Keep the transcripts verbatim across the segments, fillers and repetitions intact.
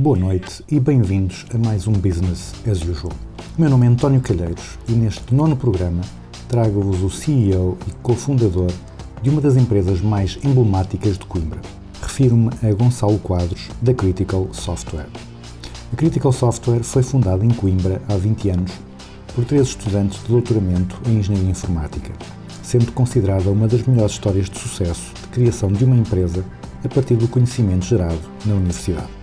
Boa noite e bem-vindos a mais um Business as Usual. O meu nome é António Calheiros e neste nono programa trago-vos o C E O e cofundador de uma das empresas mais emblemáticas de Coimbra. Refiro-me a Gonçalo Quadros, da Critical Software. A Critical Software foi fundada em Coimbra há vinte anos por três estudantes de doutoramento em Engenharia Informática, sendo considerada uma das melhores histórias de sucesso de criação de uma empresa a partir do conhecimento gerado na universidade.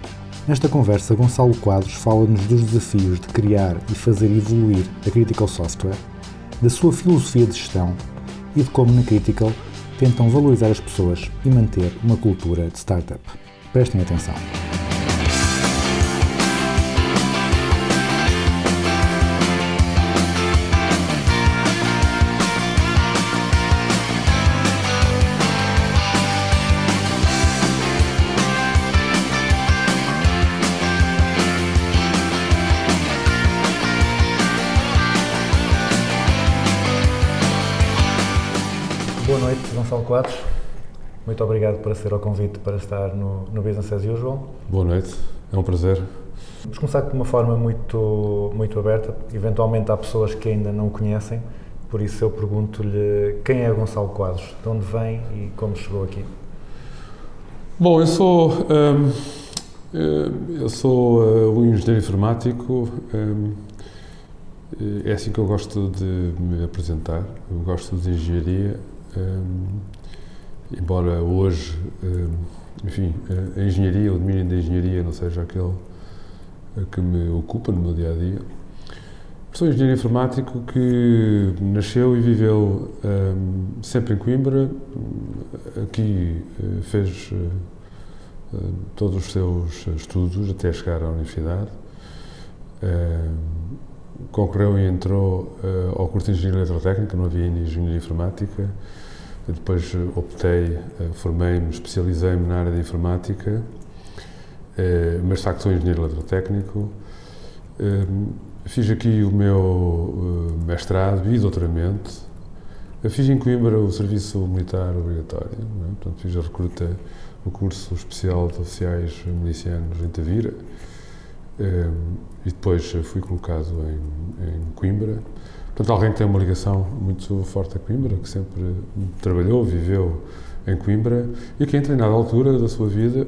Nesta conversa, Gonçalo Quadros fala-nos dos desafios de criar e fazer evoluir a Critical Software, da sua filosofia de gestão e de como na Critical tentam valorizar as pessoas e manter uma cultura de startup. Prestem atenção. Boa noite, Gonçalo Quadros. Muito obrigado por aceder ao convite para estar no, no Business as Usual. Boa noite, é um prazer. Vamos começar de uma forma muito, muito aberta. Eventualmente há pessoas que ainda não o conhecem, por isso eu pergunto-lhe quem é Gonçalo Quadros, de onde vem e como chegou aqui. Bom, eu sou, hum, eu sou um engenheiro informático. Hum, é assim que eu gosto de me apresentar. Eu gosto de engenharia. Um, embora hoje, um, enfim, a engenharia, o domínio da engenharia não seja aquele que me ocupa no meu dia-a-dia. Sou engenheiro informático que nasceu e viveu um, sempre em Coimbra, aqui fez uh, todos os seus estudos até chegar à universidade, um, concorreu e entrou uh, ao curso de Engenharia Eletrotécnica, não havia ainda Engenharia Informática. Depois optei, formei-me, especializei-me na área de informática, mas de facto sou engenheiro eletrotécnico. Fiz aqui o meu mestrado e doutoramento. Fiz em Coimbra o serviço militar obrigatório, não é? Portanto, fiz a recruta, o curso especial de oficiais milicianos em Tavira e depois fui colocado em, em Coimbra. Portanto, alguém que tem uma ligação muito forte a Coimbra, que sempre trabalhou, viveu em Coimbra e que, em determinada altura da sua vida,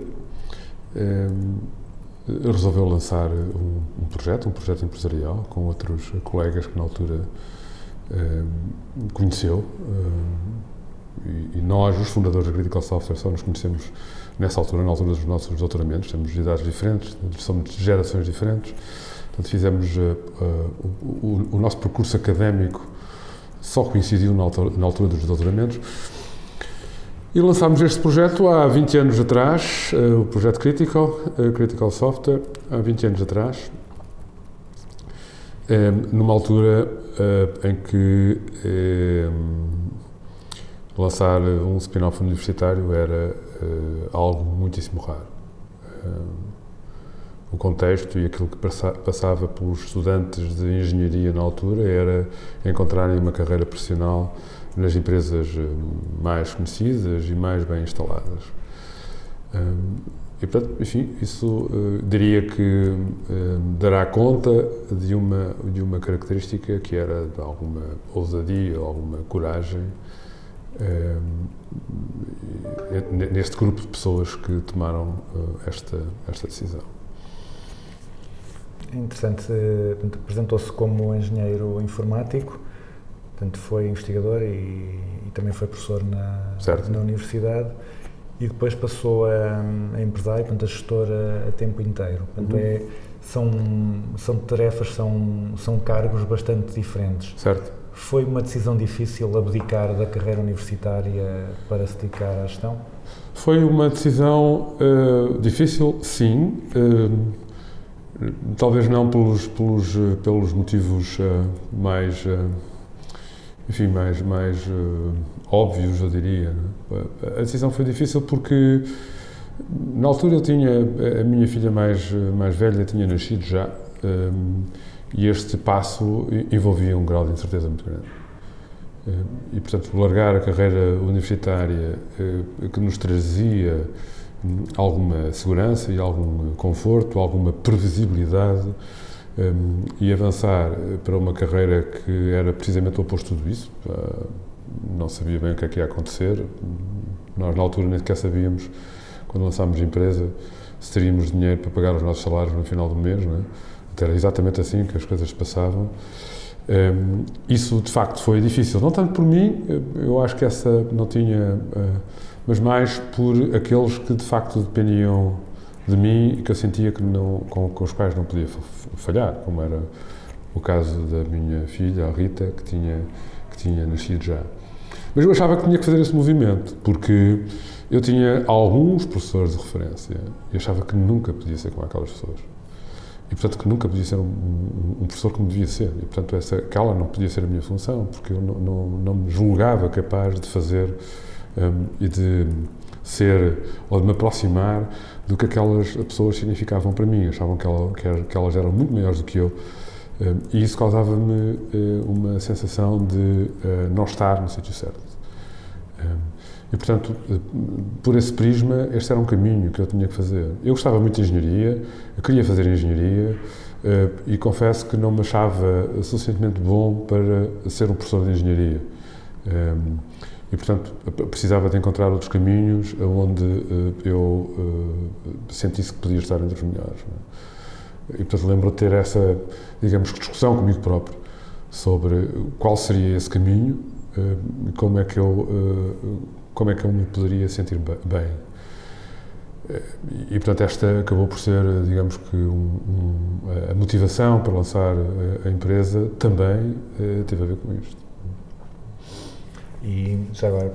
eh, resolveu lançar um, um projeto, um projeto empresarial, com outros colegas que, na altura, eh, conheceu. Eh, e, e nós, os fundadores da Critical Software, só nos conhecemos nessa altura, na altura dos nossos doutoramentos. Temos idades diferentes, somos de gerações diferentes. Portanto, fizemos uh, uh, o, o nosso percurso académico só coincidiu na altura, na altura dos doutoramentos e lançámos este projeto há vinte anos atrás, uh, o projeto Critical, uh, Critical Software, há vinte anos atrás, um, numa altura uh, em que um, lançar um spin-off universitário era uh, algo muitíssimo raro. Um, O contexto e aquilo que passava pelos estudantes de engenharia na altura era encontrarem uma carreira profissional nas empresas mais conhecidas e mais bem instaladas. E, portanto, enfim, isso diria que dará conta de uma, de uma característica que era de alguma ousadia, alguma coragem neste grupo de pessoas que tomaram esta, esta decisão. É interessante, portanto, apresentou-se como engenheiro informático, portanto, foi investigador e, e também foi professor na, na universidade e depois passou a, a empresário, portanto, a gestor a, a tempo inteiro. Portanto, uhum. é, são, são tarefas, são, são cargos bastante diferentes. Certo. Foi uma decisão difícil abdicar da carreira universitária para se dedicar à gestão? Foi uma decisão uh, difícil, sim. Uh, Talvez não pelos, pelos, pelos motivos uh, mais, uh, enfim, mais, mais uh, óbvios, eu diria. A decisão foi difícil porque, na altura, eu tinha, a minha filha mais, mais velha tinha nascido já, um, e este passo envolvia um grau de incerteza muito grande. Um, e, portanto, largar a carreira universitária uh, que nos trazia alguma segurança e algum conforto, alguma previsibilidade, um, e avançar para uma carreira que era precisamente o oposto de tudo isso. Uh, não sabia bem o que é que ia acontecer. Nós, na altura, nem sequer sabíamos, quando lançámos a empresa, se teríamos dinheiro para pagar os nossos salários no final do mês, não é? Era exatamente assim que as coisas passavam. Um, isso, de facto, foi difícil. Não tanto por mim, eu acho que essa não tinha... Uh, mas mais por aqueles que de facto dependiam de mim e que eu sentia que não, com, com os quais não podia falhar, como era o caso da minha filha, a Rita, que tinha, que tinha nascido já. Mas eu achava que tinha que fazer esse movimento, porque eu tinha alguns professores de referência e achava que nunca podia ser como aquelas pessoas. E, portanto, que nunca podia ser um, um, um professor como devia ser. E, portanto, essa, aquela não podia ser a minha função, porque eu não, não, não me julgava capaz de fazer Um, e de ser, ou de me aproximar do que aquelas pessoas significavam para mim. Achavam que, ela, que, que elas eram muito maiores do que eu, um, e isso causava-me uh, uma sensação de uh, não estar no sítio certo. Um, e, portanto, uh, por esse prisma, este era um caminho que eu tinha que fazer. Eu gostava muito de engenharia, eu queria fazer engenharia, uh, e confesso que não me achava suficientemente bom para ser um professor de engenharia. Um, E, portanto, precisava de encontrar outros caminhos onde uh, eu uh, sentisse que podia estar entre os melhores. Não é? E, portanto, lembro de ter essa, digamos, discussão comigo próprio sobre qual seria esse caminho uh, e como é que eu, uh, como é que eu me poderia sentir bem. E, portanto, esta acabou por ser, digamos que, um, um, a motivação para lançar a empresa também uh, teve a ver com isto. E já agora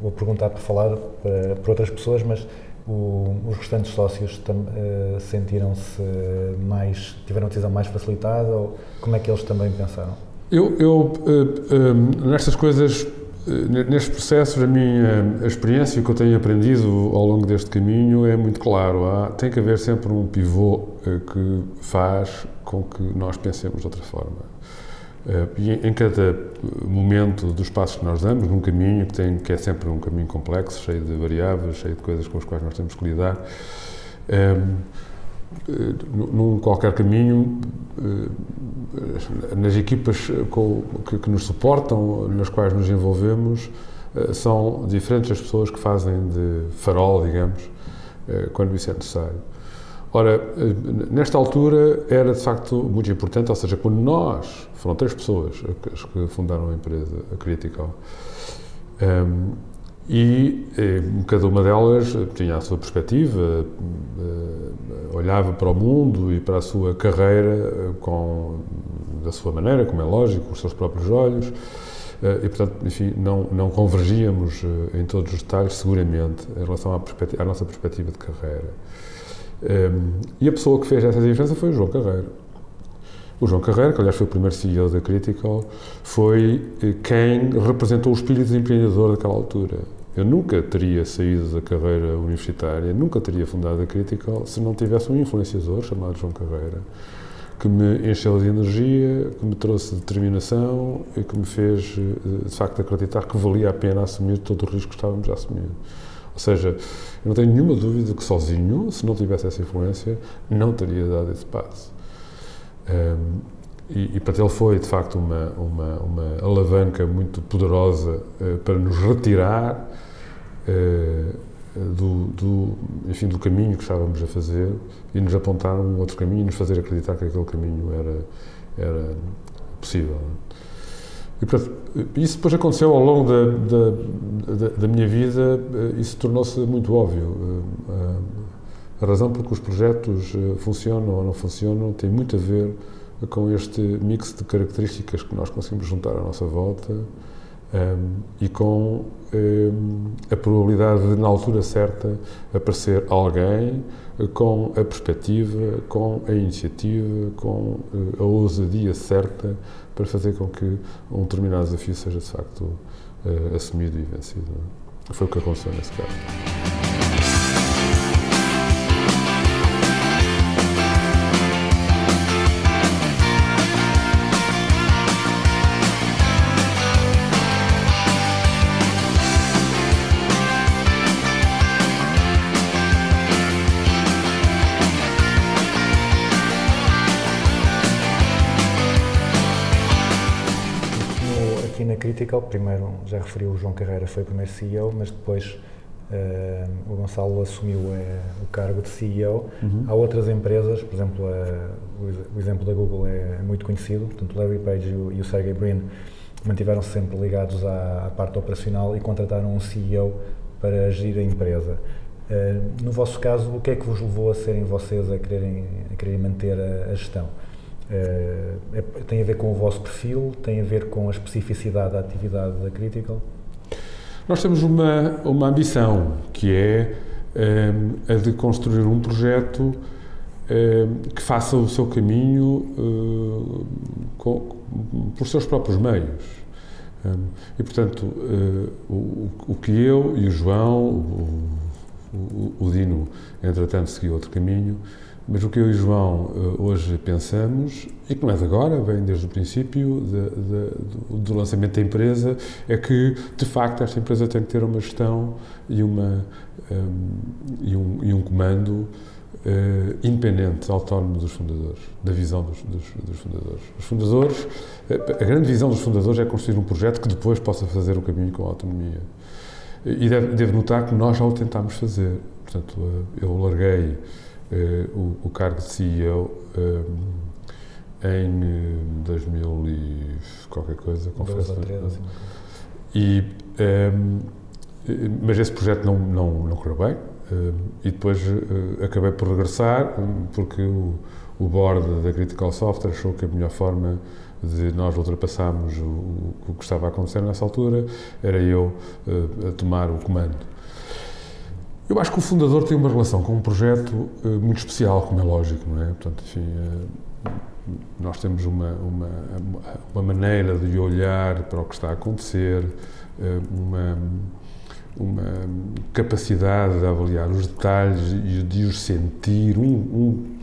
vou perguntar para falar para, para outras pessoas, mas o, os restantes sócios tam, uh, sentiram-se mais, tiveram a decisão mais facilitada, ou como é que eles também pensaram? Eu, eu uh, uh, nestas coisas, uh, nestes processos, a minha a experiência e o que eu tenho aprendido ao longo deste caminho é muito claro. Há, tem que haver sempre um pivô uh, que faz com que nós pensemos de outra forma. Uh, e em cada momento dos passos que nós damos, num caminho que, tem, que é sempre um caminho complexo, cheio de variáveis, cheio de coisas com as quais nós temos que lidar, um, num qualquer caminho, uh, nas equipas com, que, que nos suportam, nas quais nos envolvemos, uh, são diferentes as pessoas que fazem de farol, digamos, uh, quando isso é necessário. Ora, nesta altura era de facto muito importante, ou seja, quando nós, foram três pessoas as que fundaram a empresa, a Critical, um, e um, cada uma delas tinha a sua perspectiva, uh, olhava para o mundo e para a sua carreira com, da sua maneira, como é lógico, com os seus próprios olhos, uh, e portanto, enfim, não, não convergíamos em todos os detalhes, seguramente, em relação à, perspectiva, à nossa perspectiva de carreira. Um, e a pessoa que fez essa diferença foi o João Carreira. O João Carreira, que aliás foi o primeiro C E O da Critical, foi quem representou o espírito de empreendedor daquela altura. Eu nunca teria saído da carreira universitária, nunca teria fundado a Critical, se não tivesse um influenciador chamado João Carreira, que me encheu de energia, que me trouxe determinação e que me fez, de facto, acreditar que valia a pena assumir todo o risco que estávamos a assumir. Ou seja, eu não tenho nenhuma dúvida que sozinho, se não tivesse essa influência, não teria dado esse passo. Um, e, e para ele foi, de facto, uma, uma, uma alavanca muito poderosa uh, para nos retirar uh, do, do, enfim, do caminho que estávamos a fazer e nos apontar um outro caminho e nos fazer acreditar que aquele caminho era, era possível. E, portanto, isso depois aconteceu ao longo da, da, da, da minha vida, isso tornou-se muito óbvio. A razão por que os projetos funcionam ou não funcionam tem muito a ver com este mix de características que nós conseguimos juntar à nossa volta um, e com um, a probabilidade de, na altura certa, aparecer alguém com a perspectiva, com a iniciativa, com a ousadia certa para fazer com que um determinado desafio seja, de facto, uh, assumido e vencido. Foi o que aconteceu nesse caso. Primeiro, já referiu, o João Carreira foi o primeiro C E O, mas depois uh, o Gonçalo assumiu uh, o cargo de C E O. Uhum. Há outras empresas, por exemplo, uh, o exemplo da Google é muito conhecido, portanto, Larry Page e o, e o Sergey Brin mantiveram-se sempre ligados à, à parte operacional e contrataram um C E O para gerir a empresa. Uh, no vosso caso, o que é que vos levou a serem vocês a quererem, a quererem manter a, a gestão? Uh, é, tem a ver com o vosso perfil, tem a ver com a especificidade da atividade da Critical? Nós temos uma, uma ambição, que é um, a de construir um projeto um, que faça o seu caminho um, com, por seus próprios meios. Um, e, portanto, um, o, o que eu e o João, o, o, o Dino, entretanto, seguiu outro caminho, mas o que eu e o João hoje pensamos, e que não é de agora, vem desde o princípio de, de, do lançamento da empresa, é que, de facto, esta empresa tem que ter uma gestão e, uma, um, e, um, e um comando uh, independente, autónomo dos fundadores, da visão dos, dos, dos fundadores. Os fundadores, a grande visão dos fundadores é construir um projeto que depois possa fazer o caminho com autonomia. E deve, deve notar que nós já o tentámos fazer. Portanto, eu larguei Uh, o, o cargo de C E O um, em dois mil e qualquer coisa, confesso. dois ou três, e, um, mas esse projeto não, não, não correu bem um, e depois uh, acabei por regressar um, porque o, o board da Critical Software achou que a melhor forma de nós ultrapassarmos o, o que estava a acontecer nessa altura era eu uh, a tomar o comando. Eu acho que o fundador tem uma relação com um projeto uh, muito especial, como é lógico, não é? Portanto, enfim, uh, nós temos uma, uma, uma maneira de olhar para o que está a acontecer, uh, uma, uma capacidade de avaliar os detalhes e de os sentir, um, um,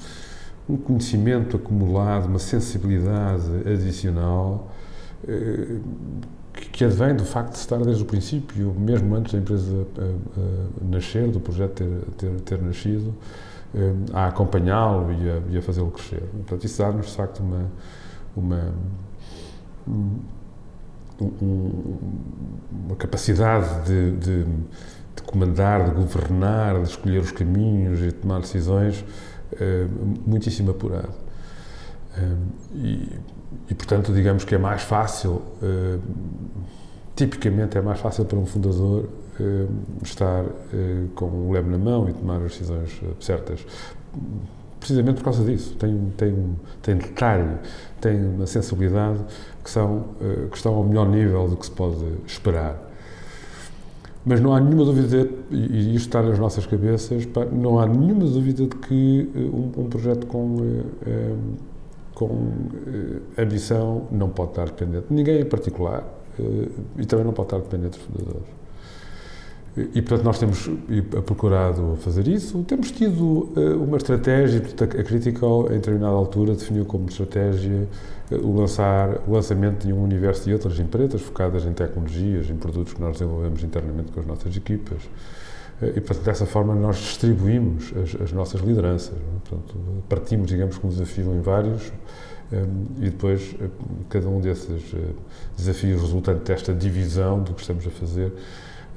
um conhecimento acumulado, uma sensibilidade adicional, uh, que advém do facto de estar desde o princípio, mesmo antes da empresa uh, uh, nascer, do projeto ter, ter, ter nascido, um, a acompanhá-lo e a, a fazê-lo crescer. Portanto, isso dá-nos, de facto, uma, uma, um, uma capacidade de, de, de comandar, de governar, de escolher os caminhos e de tomar decisões uh, muitíssimo apurado. Um, e, E, portanto, digamos que é mais fácil, eh, tipicamente é mais fácil para um fundador eh, estar eh, com o leme na mão e tomar as decisões eh, certas, precisamente por causa disso. Tem, tem, tem detalhe, tem uma sensibilidade que, são, eh, que estão ao melhor nível do que se pode esperar. Mas não há nenhuma dúvida, e isto está nas nossas cabeças, não há nenhuma dúvida de que um, um projeto com... Eh, eh, com eh, ambição não pode estar dependente de ninguém em particular eh, e também não pode estar dependente dos fundadores. E, e portanto, nós temos procurado fazer isso. Temos tido eh, uma estratégia, portanto, a Critical, em determinada altura, definiu como estratégia eh, o, lançar, o lançamento de um universo de outras empresas focadas em tecnologias, em produtos que nós desenvolvemos internamente com as nossas equipas. E, portanto, dessa forma nós distribuímos as, as nossas lideranças, não é? Portanto, partimos, digamos, com um desafio em vários um, e depois cada um desses desafios resultante desta divisão do que estamos a fazer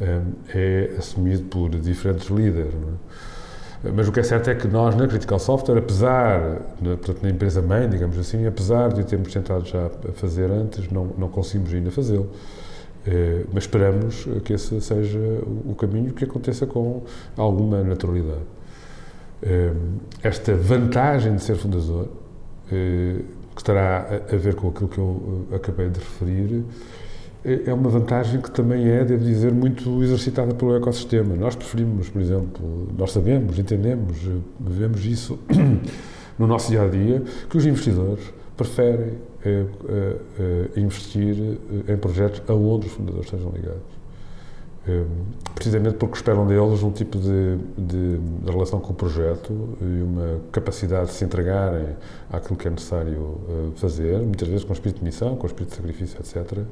um, é assumido por diferentes líderes, não é? Mas o que é certo é que nós, na Critical Software, apesar, na, portanto, na empresa-mãe, digamos assim, apesar de termos tentado já fazer antes, não, não conseguimos ainda fazê-lo. Eh, mas esperamos que esse seja o caminho, que aconteça com alguma naturalidade. Eh, esta vantagem de ser fundador, eh, que terá a ver com aquilo que eu acabei de referir, é uma vantagem que também é, devo dizer, muito exercitada pelo ecossistema. Nós preferimos, por exemplo, nós sabemos, entendemos, vemos isso no nosso dia-a-dia, que os investidores preferem é, é, é, investir em projetos a onde os fundadores estejam ligados. É, precisamente porque esperam deles um tipo de, de, de relação com o projeto e uma capacidade de se entregarem àquilo que é necessário fazer, muitas vezes com espírito de missão, com espírito de sacrifício, etcétera,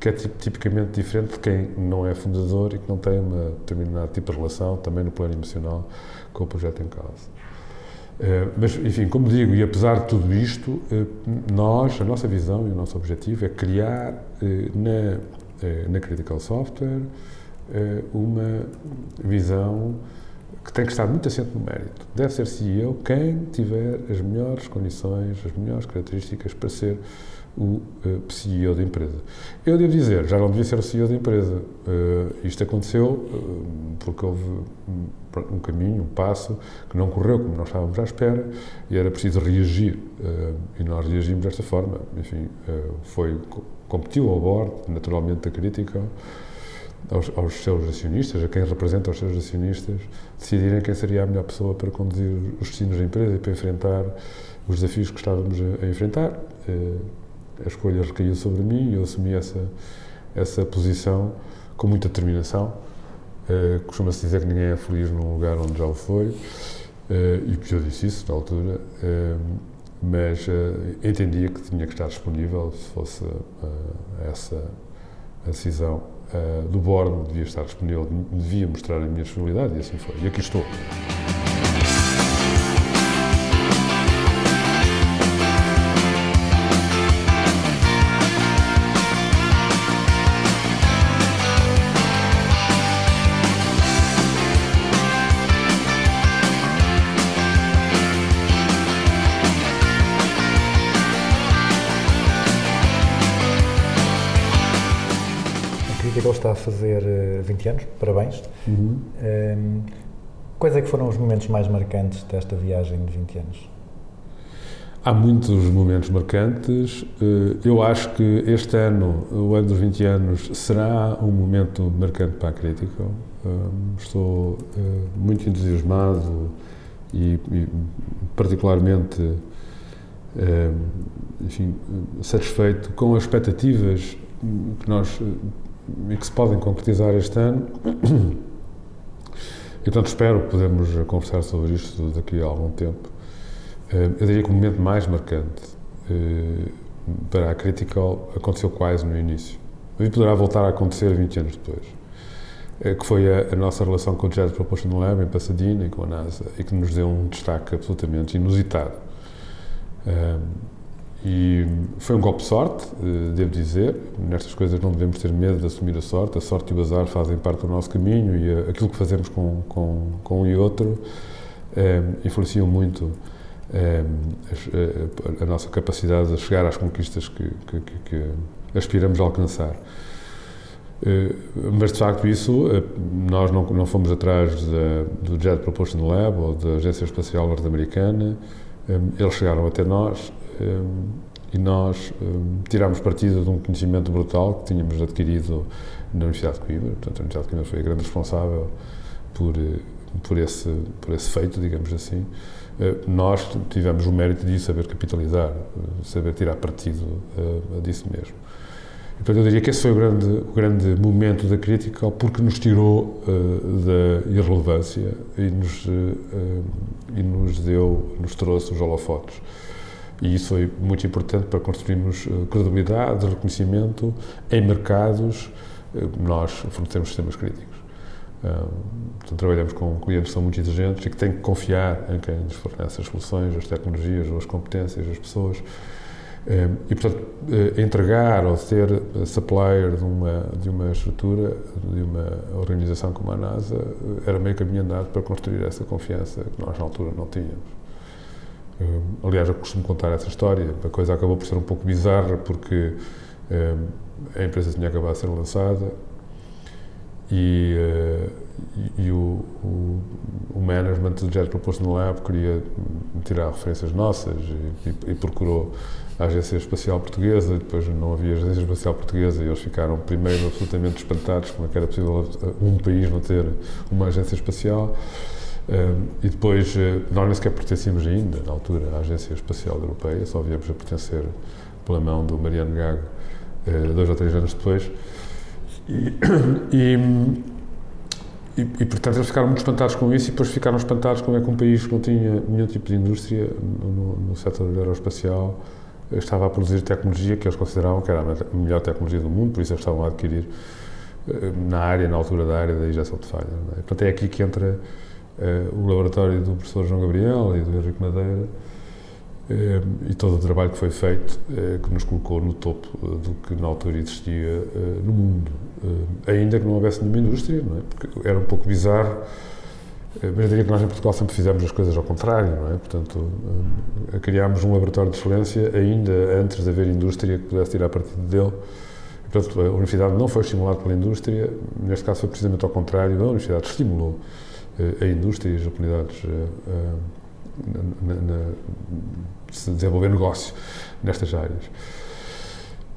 que é tipicamente diferente de quem não é fundador e que não tem um determinado tipo de relação, também no plano emocional, com o projeto em causa. Eh, mas, enfim, como digo, e apesar de tudo isto, eh, nós, a nossa visão e o nosso objetivo é criar eh, na, eh, na Critical Software eh, uma visão que tem que estar muito assente no mérito. Deve ser C E O quem tiver as melhores condições, as melhores características para ser o C E O da empresa. Eu devo dizer, já não devia ser o C E O da empresa. Uh, isto aconteceu uh, porque houve um, um caminho, um passo, que não correu como nós estávamos à espera e era preciso reagir. Uh, e nós reagimos desta forma. Enfim, uh, foi, competiu ao board, naturalmente, da crítica, aos, aos seus acionistas, a quem representa os seus acionistas, decidirem quem seria a melhor pessoa para conduzir os destinos da empresa e para enfrentar os desafios que estávamos a, a enfrentar. Uh, A escolha recaiu sobre mim e eu assumi essa, essa posição com muita determinação. Uh, costuma-se dizer que ninguém é feliz num lugar onde já o foi, uh, e eu disse isso na altura, uh, mas uh, entendia que tinha que estar disponível, se fosse uh, essa a decisão uh, do board, devia estar disponível, devia mostrar a minha disponibilidade e assim foi. E aqui estou. Está a fazer vinte anos, parabéns. Uhum. Um, quais é que foram os momentos mais marcantes desta viagem de vinte anos? Há muitos momentos marcantes. Eu acho que este ano, o ano dos vinte anos, será um momento marcante para a Critical. Estou muito entusiasmado e, e particularmente, enfim, satisfeito com as expectativas que nós e que se podem concretizar este ano. E, portanto, espero que podemos conversar sobre isto daqui a algum tempo. Eu diria que o momento mais marcante para a Critical aconteceu quase no início, e poderá voltar a acontecer vinte anos depois, que foi a, a nossa relação com o Jet Propulsion Lab em Pasadena e com a NASA, e que nos deu um destaque absolutamente inusitado. E foi um golpe de sorte, devo dizer. Nestas coisas não devemos ter medo de assumir a sorte. A sorte e o azar fazem parte do nosso caminho e aquilo que fazemos com, com, com um e outro eh, influenciam muito eh, a, a nossa capacidade de chegar às conquistas que, que, que, que aspiramos a alcançar. Eh, mas, de facto, isso, eh, nós não, não fomos atrás da, do Jet Propulsion Lab ou da Agência Espacial Norte-Americana. Eh, eles chegaram até nós. Um, e nós um, tirámos partido de um conhecimento brutal que tínhamos adquirido na Universidade de Coimbra. Portanto, a Universidade de Coimbra foi a grande responsável por, por, esse, por esse feito, digamos assim. Uh, nós tivemos o mérito de saber capitalizar, saber tirar partido uh, disso mesmo. E, portanto, eu diria que esse foi o grande, o grande momento da Critical, porque nos tirou uh, da irrelevância e nos, uh, uh, e nos, deu, nos trouxe os holofotes. E isso foi muito importante para construirmos credibilidade, reconhecimento em mercados. Nós fornecemos sistemas críticos. Portanto, trabalhamos com clientes que são muito exigentes e que têm que confiar em quem nos fornece as soluções, as tecnologias, as competências, as pessoas. E, portanto, entregar ou ser supplier de uma, de uma estrutura, de uma organização como a NASA, era meio caminho andado para construir essa confiança que nós, na altura, não tínhamos. Aliás, eu costumo contar essa história. A coisa acabou por ser um pouco bizarra porque eh, a empresa tinha acabado de ser lançada e, eh, e, e o, o, o management do Jet Propulsion Lab queria tirar referências nossas e, e, e procurou a Agência Espacial Portuguesa, e depois não havia Agência Espacial Portuguesa e eles ficaram primeiro absolutamente espantados como é que era possível um país não ter uma agência espacial. Um, e depois, nós nem sequer pertencíamos ainda, na altura, à Agência Espacial Europeia, só viemos a pertencer pela mão do Mariano Gago uh, dois ou três anos depois. E, e, e, e, portanto, eles ficaram muito espantados com isso e depois ficaram espantados como é que um país que não tinha nenhum tipo de indústria no, no setor aeroespacial estava a produzir tecnologia que eles consideravam que era a melhor tecnologia do mundo, por isso eles estavam a adquirir uh, na área, na altura da área da injeção de falhas. Não é? Portanto, é aqui que entra Uh, o laboratório do professor João Gabriel e do Henrique Madeira uh, e todo o trabalho que foi feito uh, que nos colocou no topo uh, do que na altura existia uh, no mundo, uh, ainda que não houvesse nenhuma indústria, não é? Porque era um pouco bizarro, uh, mas eu diria que nós em Portugal sempre fizemos as coisas ao contrário, não é? Portanto, uh, criámos um laboratório de excelência ainda antes de haver indústria que pudesse tirar partido dele. Portanto, a universidade não foi estimulada pela indústria, neste caso foi precisamente ao contrário, a universidade estimulou a indústria e as oportunidades de se desenvolver negócio nestas áreas.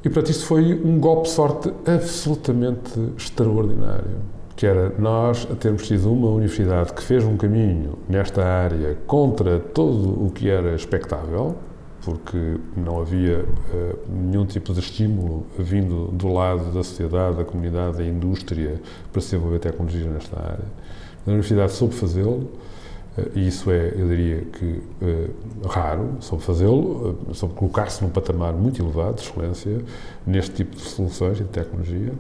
E, portanto, isto foi um golpe de sorte absolutamente extraordinário, que era nós termos tido uma universidade que fez um caminho nesta área contra todo o que era expectável, porque não havia uh, nenhum tipo de estímulo vindo do lado da sociedade, da comunidade, da indústria, para se desenvolver tecnologia nesta área. A universidade soube fazê-lo, e isso é, eu diria que, uh, raro, soube fazê-lo, uh, soube colocar-se num patamar muito elevado de excelência neste tipo de soluções e de tecnologia.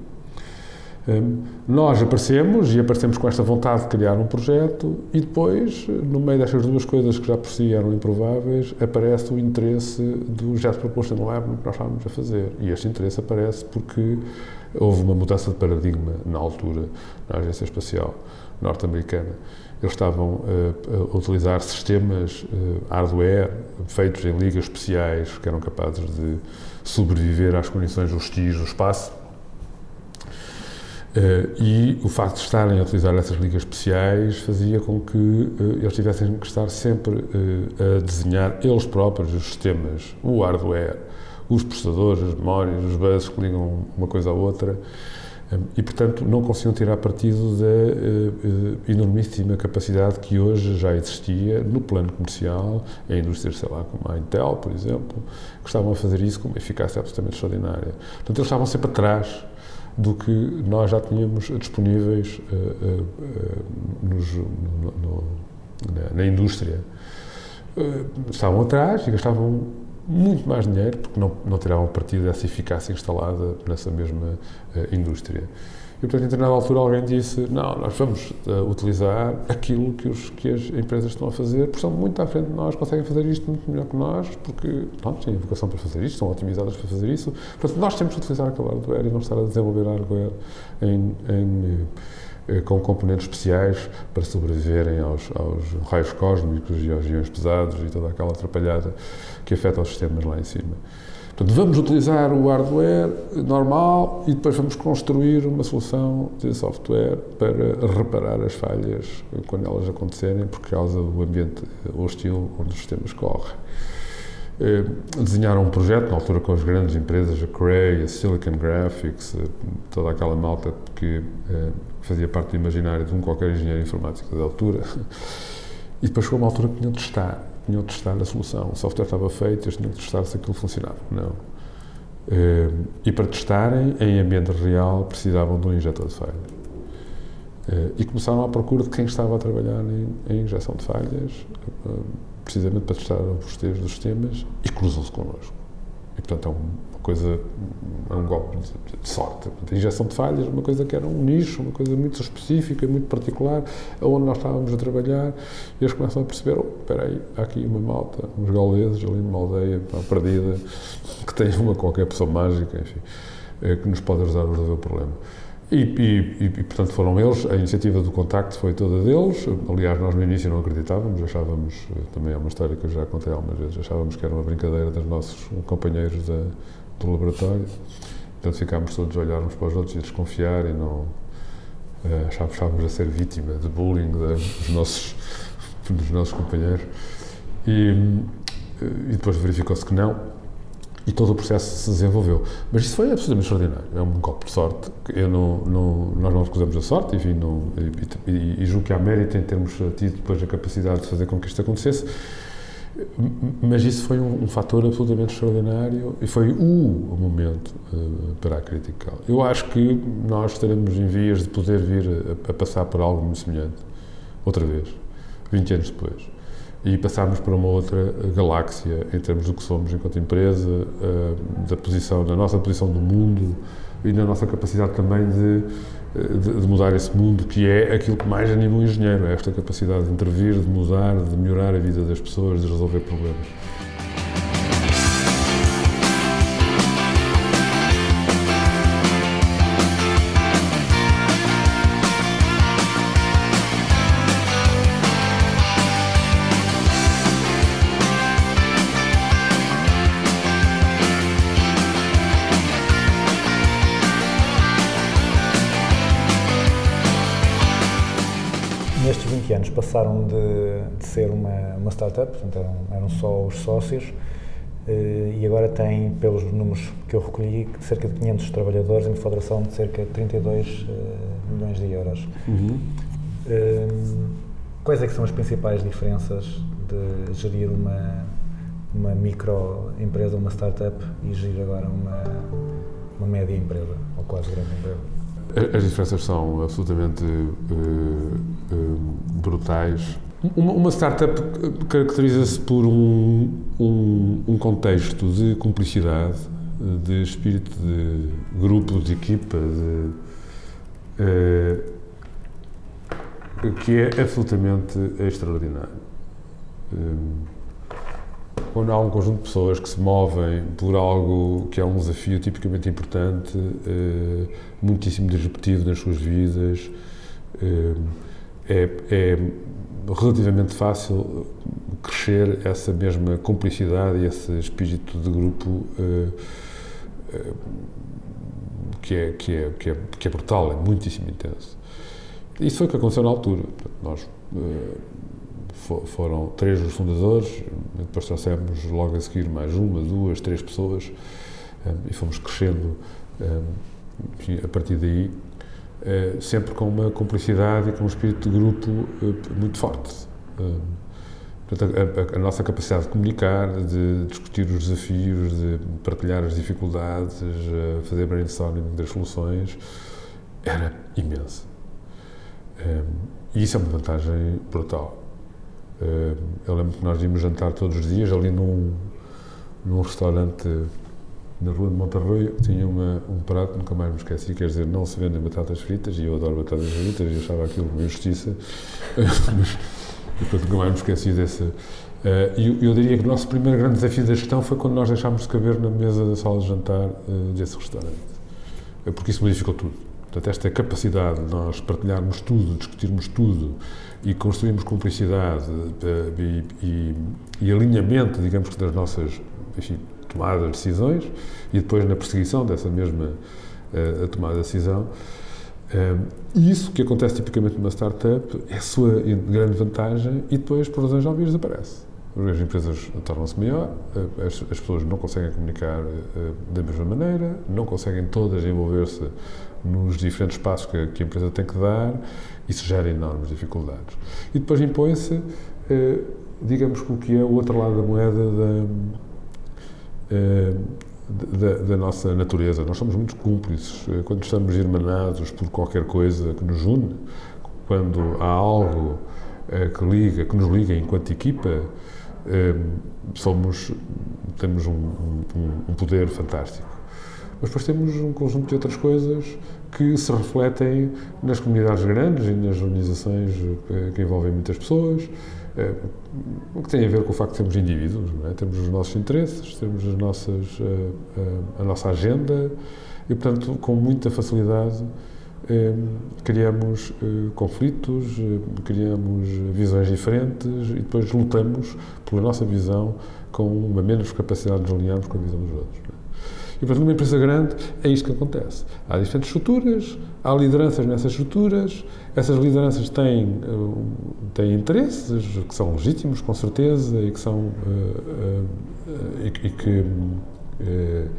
Um, nós aparecemos, e aparecemos com esta vontade de criar um projeto, e depois, no meio destas duas coisas que já por si eram improváveis, aparece o interesse do Jet Propulsion Lab no que nós estávamos a fazer. E este interesse aparece porque houve uma mudança de paradigma, na altura, na Agência Espacial Norte-Americana. Eles estavam uh, a utilizar sistemas uh, hardware feitos em ligas especiais que eram capazes de sobreviver às condições hostis do espaço. Uh, e o facto de estarem a utilizar essas ligas especiais fazia com que uh, eles tivessem que estar sempre uh, a desenhar eles próprios os sistemas, o hardware, os processadores, as memórias, os buses que ligam uma coisa à outra, um, e, portanto, não conseguiam tirar partido da uh, uh, enormíssima capacidade que hoje já existia no plano comercial, em indústrias, sei lá, como a Intel, por exemplo, que estavam a fazer isso com uma eficácia absolutamente extraordinária. Portanto, eles estavam sempre atrás do que nós já tínhamos disponíveis uh, uh, uh, nos, no, no, na, na indústria. Uh, estavam atrás e gastavam muito mais dinheiro porque não, não tiravam partido dessa eficácia instalada nessa mesma uh, indústria. E, portanto, em determinada altura alguém disse, não, nós vamos uh, utilizar aquilo que, os, que as empresas estão a fazer, porque estão muito à frente de nós, conseguem fazer isto muito melhor que nós, porque pronto, têm vocação para fazer isto, são otimizadas para fazer isso. Portanto, nós temos de utilizar aquele hardware e não estar a desenvolver hardware em, em, eh, com componentes especiais para sobreviverem aos, aos raios cósmicos e aos íons pesados e toda aquela atrapalhada que afeta os sistemas lá em cima. Portanto, vamos utilizar o hardware normal e depois vamos construir uma solução de software para reparar as falhas quando elas acontecerem por causa do ambiente hostil onde os sistemas correm. Desenharam um projeto, na altura com as grandes empresas, a Cray, a Silicon Graphics, toda aquela malta que fazia parte do imaginário de um qualquer engenheiro informático da altura, e depois chegou uma altura que tinham de testar. Tinham de testar a solução. O software estava feito, eles tinham de testar se aquilo funcionava. Não. E para testarem, em ambiente real, precisavam de um injetor de falhas. E começaram à procura de quem estava a trabalhar em injeção de falhas, precisamente para testar a robustez dos sistemas, e cruzam-se connosco. E, portanto, é uma coisa, é um golpe de sorte. A injeção de falhas é uma coisa que era um nicho, uma coisa muito específica, muito particular, onde nós estávamos a trabalhar, e eles começam a perceber, oh, espera aí, há aqui uma malta, uns gauleses ali numa aldeia perdida, que tem uma qualquer pessoa mágica, enfim, que nos pode ajudar a resolver o problema. E, e, e, portanto, foram eles, a iniciativa do contacto foi toda deles. Aliás, nós no início não acreditávamos, achávamos, também é uma história que eu já contei algumas vezes, achávamos que era uma brincadeira dos nossos companheiros da, do laboratório. Portanto, ficámos todos a olharmos para os outros e a desconfiar e não, achávamos a ser vítima de bullying dos nossos, dos nossos companheiros, e, e depois verificou-se que não, e todo o processo se desenvolveu. Mas isso foi absolutamente extraordinário, é um golpe de sorte, eu não, não, nós não recusamos a sorte, enfim, não, e, e, e julgo que há mérito em termos tido depois a capacidade de fazer com que isto acontecesse. Mas isso foi um, um fator absolutamente extraordinário e foi o momento uh, para a Critical. Eu acho que nós estaremos em vias de poder vir a, a passar por algo muito semelhante, outra vez, vinte anos depois, e passarmos para uma outra galáxia em termos do que somos enquanto empresa, uh, da posição, da nossa posição do mundo e da nossa capacidade também de, de, de mudar esse mundo, que é aquilo que mais anima um engenheiro, é esta capacidade de intervir, de mudar, de melhorar a vida das pessoas, de resolver problemas. Anos passaram de, de ser uma, uma startup, portanto eram, eram só os sócios, e agora têm, pelos números que eu recolhi, cerca de quinhentos trabalhadores em faturação de cerca de trinta e dois milhões de euros. Uhum. Quais é que são as principais diferenças de gerir uma, uma microempresa, uma startup, e gerir agora uma, uma média empresa, ou quase grande empresa? As diferenças são absolutamente uh, uh, brutais. Uma, uma startup caracteriza-se por um, um, um contexto de cumplicidade, de espírito de grupo, de equipa, de, uh, que é absolutamente extraordinário. Um, Quando há um conjunto de pessoas que se movem por algo que é um desafio tipicamente importante, eh, muitíssimo disruptivo nas suas vidas, eh, é, é relativamente fácil crescer essa mesma cumplicidade e esse espírito de grupo eh, eh, que, é, que, é, que, é, que é brutal, é muitíssimo intenso. Isso foi o que aconteceu na altura. Nós, eh, foram três os fundadores, depois trouxemos logo a seguir mais uma, duas, três pessoas e fomos crescendo a partir daí, sempre com uma cumplicidade e com um espírito de grupo muito forte. Portanto, a, a, a nossa capacidade de comunicar, de discutir os desafios, de partilhar as dificuldades, fazer brainstorming das soluções, era imensa. E isso é uma vantagem brutal. Eu lembro que nós íamos jantar todos os dias ali num, num restaurante na rua de Montarroio. Tinha uma, um prato, nunca mais me esqueci, quer dizer, não se vendem batatas fritas, e eu adoro batatas fritas e achava aquilo uma injustiça, mas depois nunca mais me esqueci desse. E eu, eu diria que o nosso primeiro grande desafio da gestão foi quando nós deixámos de caber na mesa da sala de jantar desse restaurante, porque isso modificou tudo. Portanto, esta capacidade de nós partilharmos tudo, discutirmos tudo e construirmos cumplicidade e, e, e alinhamento, digamos que, das nossas, enfim, tomadas de decisões e depois na perseguição dessa mesma a, a tomada de decisão, um, isso que acontece tipicamente numa startup é a sua grande vantagem e depois, por razões óbvias, desaparece. As empresas tornam-se maior, as, as pessoas não conseguem comunicar uh, da mesma maneira, não conseguem todas envolver-se nos diferentes passos que, que a empresa tem que dar, isso gera enormes dificuldades. E depois impõe-se, uh, digamos que o que é o outro lado da moeda da, uh, da, da nossa natureza. Nós somos muito cúmplices, uh, quando estamos irmanados por qualquer coisa que nos une, quando há algo uh, que liga, que nos liga enquanto equipa, Somos, temos um, um, um poder fantástico. Mas depois temos um conjunto de outras coisas que se refletem nas comunidades grandes e nas organizações que envolvem muitas pessoas, que tem a ver com o facto de sermos indivíduos, não é? Temos os nossos interesses, temos as nossas, a, a, a nossa agenda e, portanto, com muita facilidade criamos conflitos, criamos visões diferentes e depois lutamos pela nossa visão com uma menos capacidade de nos alinharmos com a visão dos outros. E, portanto, numa empresa grande é isto que acontece. Há diferentes estruturas, há lideranças nessas estruturas, essas lideranças têm, têm interesses que são legítimos, com certeza, e que são... Uh, uh, e, e que... Uh,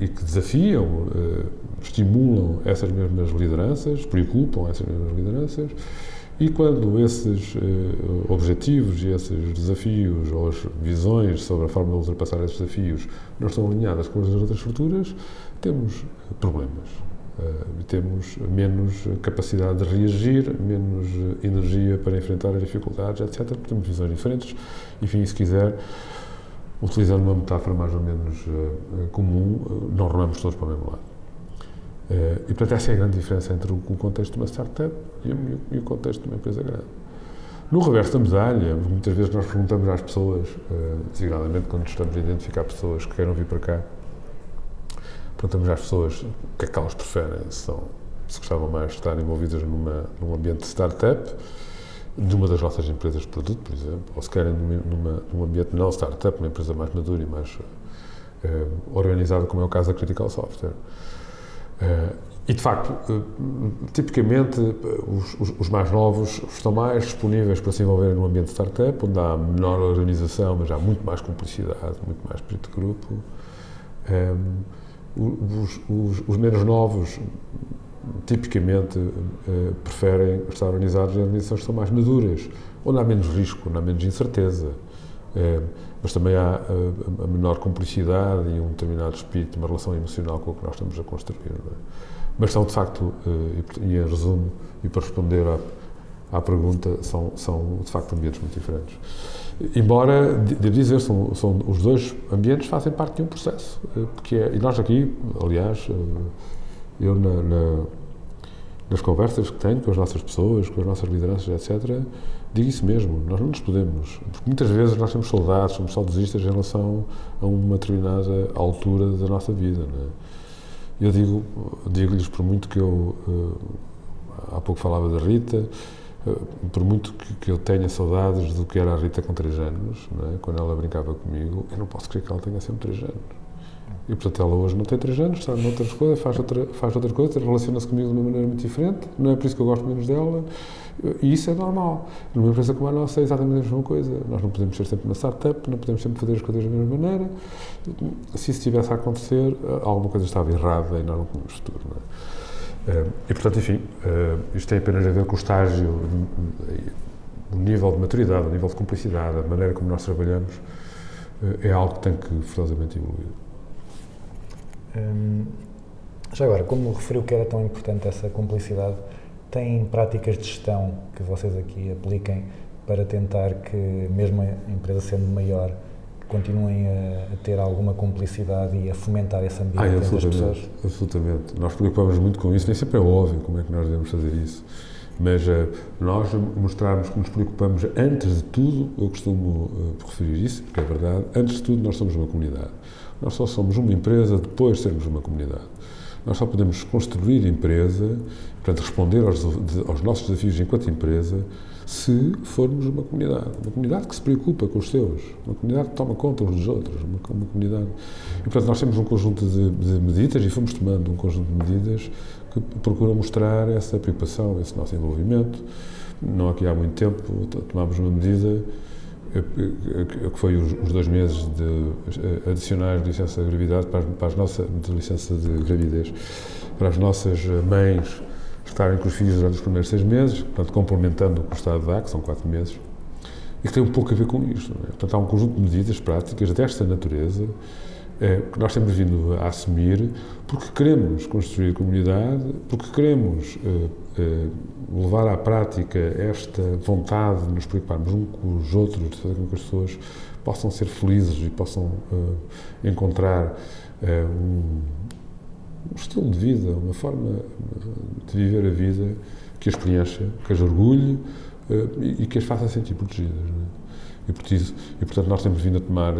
e que desafiam, uh, estimulam essas mesmas lideranças, preocupam essas mesmas lideranças, e quando esses uh, objetivos e esses desafios, ou as visões sobre a forma de ultrapassar esses desafios, não estão alinhadas com as outras estruturas, temos problemas. Uh, temos menos capacidade de reagir, menos energia para enfrentar as dificuldades, etcétera. Temos visões diferentes, enfim, se quiser, utilizando uma metáfora mais ou menos uh, comum, uh, não remamos todos para o mesmo lado. Uh, e, portanto, essa é a grande diferença entre o, o contexto de uma startup e o, e o contexto de uma empresa grande. No reverso da medalha, muitas vezes nós perguntamos às pessoas, uh, designadamente quando estamos a identificar pessoas que queiram vir para cá, perguntamos às pessoas o que é que elas preferem, se, são, se gostavam mais de estar envolvidas numa, num ambiente de startup, numa das nossas empresas de produto, por exemplo, ou se querem numa, num ambiente não startup, uma empresa mais madura e mais eh, organizada, como é o caso da Critical Software. Eh, e, de facto, eh, tipicamente, os, os, os mais novos estão mais disponíveis para se envolverem num ambiente de startup, onde há menor organização, mas há muito mais cumplicidade, muito mais espírito de grupo. Eh, os, os, os menos novos tipicamente eh, preferem estar organizados em organizações que são mais maduras, onde há menos risco, onde há menos incerteza, eh, mas também há a, a menor cumplicidade e um determinado espírito, uma relação emocional com o que nós estamos a construir. Não é? Mas são, de facto, eh, e em resumo, e para responder à, à pergunta, são, são, de facto, ambientes muito diferentes. Embora, devo dizer, são, são, os dois ambientes fazem parte de um processo, eh, porque é, e nós aqui, aliás, eh, eu, na, na, nas conversas que tenho com as nossas pessoas, com as nossas lideranças, etcétera, digo isso mesmo, nós não nos podemos, porque muitas vezes nós somos soldados, somos saudosistas em relação a uma determinada altura da nossa vida. Não é? Eu digo, digo-lhes, por muito que eu, há pouco falava da Rita, por muito que, que eu tenha saudades do que era a Rita com três anos, não é? Quando ela brincava comigo, eu não posso crer que ela tenha sempre três anos. E, portanto, ela hoje não tem três anos, está noutras coisas, faz outra, faz outra coisa, relaciona-se comigo de uma maneira muito diferente, não é por isso que eu gosto menos dela, e isso é normal. Numa empresa como a nossa é exatamente a mesma coisa, nós não podemos ser sempre uma startup, não podemos sempre fazer as coisas da mesma maneira, se isso estivesse a acontecer, alguma coisa estava errada e nós não tínhamos futuro, não é? E, portanto, enfim, isto tem apenas a ver com o estágio, o nível de maturidade, o nível de cumplicidade, a maneira como nós trabalhamos, é algo que tem que forçosamente evoluir. Hum, já agora, como referiu que era tão importante essa cumplicidade, têm práticas de gestão que vocês aqui apliquem para tentar que, mesmo a empresa sendo maior, continuem a, a ter alguma cumplicidade e a fomentar esse ambiente ah, entre as pessoas? Absolutamente. Nós preocupamos muito com isso, nem sempre é óbvio como é que nós devemos fazer isso. Mas uh, nós mostrarmos que nos preocupamos antes de tudo, eu costumo uh, referir isso, porque é verdade, antes de tudo nós somos uma comunidade. Nós só somos uma empresa depois de sermos uma comunidade. Nós só podemos construir empresa, portanto, responder aos, aos nossos desafios enquanto empresa, se formos uma comunidade. Uma comunidade que se preocupa com os seus, uma comunidade que toma conta uns dos outros, uma, uma comunidade... E, portanto, nós temos um conjunto de, de medidas e fomos tomando um conjunto de medidas que procuram mostrar essa preocupação, esse nosso envolvimento. Não aqui há muito tempo tomámos uma medida que foi os, os dois meses de, adicionais de licença de gravidez para, para as nossas de licença de gravidez para as nossas mães estarem com os filhos durante os primeiros seis meses, portanto complementando o que o Estado dá, que são quatro meses, e que tem um pouco a ver com isto. Não é? Portanto, há um conjunto de medidas práticas desta natureza é, que nós temos vindo a assumir porque queremos construir comunidade, porque queremos é, é, levar à prática esta vontade de nos preocuparmos uns com os outros, de fazer com que as pessoas possam ser felizes e possam é, encontrar é, um, um estilo de vida, uma forma de viver a vida que as preencha, que as orgulhe e, e que as faça sentir protegidas. Não é? E, por isso, e, portanto, nós temos vindo a tomar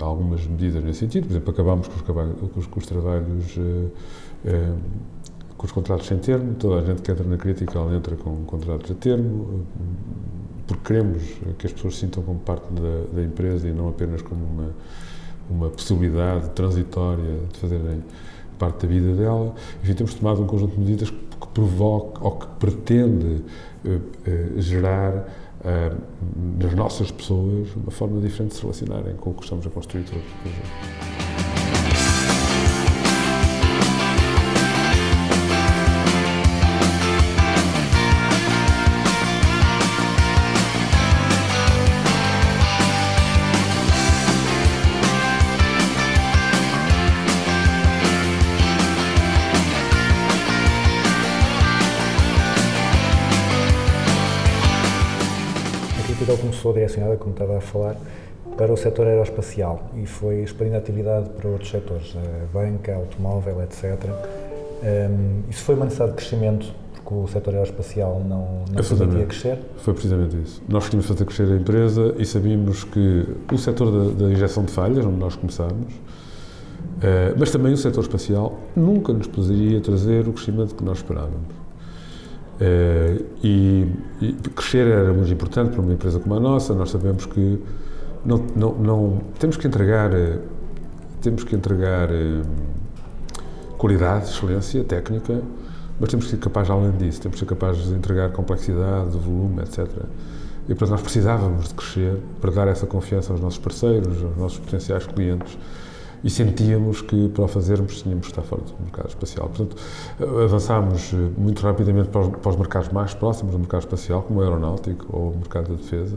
algumas medidas nesse sentido. Por exemplo, acabámos com, com, com os trabalhos, com os contratos sem termo. Toda a gente que entra na crítica, ela entra com contratos a termo, porque queremos que as pessoas se sintam como parte da, da empresa e não apenas como uma uma possibilidade transitória de fazerem parte da vida dela. Enfim, temos tomado um conjunto de medidas que, que provoca ou que pretende uh, uh, gerar uh, nas nossas pessoas uma forma diferente de se relacionarem com o que estamos a construir todos os projetos. Direcionada, como estava a falar, para o setor aeroespacial e foi expandindo a atividade para outros setores, a banca, a automóvel, etcétera. Um, isso foi uma necessidade de crescimento, porque o setor aeroespacial não, não permitia crescer? Foi precisamente isso. Nós queríamos fazer crescer a empresa e sabíamos que o setor da, da injeção de falhas, onde nós começámos, uh, mas também o setor espacial, nunca nos poderia trazer o crescimento que nós esperávamos. Uh, e, e crescer era muito importante para uma empresa como a nossa. Nós sabemos que não, não, não, temos que entregar, temos que entregar um, qualidade, excelência, técnica, mas temos que ser capazes além disso, temos que ser capazes de entregar complexidade, volume, etcétera. E, portanto, nós precisávamos de crescer para dar essa confiança aos nossos parceiros, aos nossos potenciais clientes. E sentíamos que, para o fazermos, tínhamos de estar fora do mercado espacial. Portanto, avançámos muito rapidamente para os, para os mercados mais próximos do mercado espacial, como o aeronáutico ou o mercado da defesa,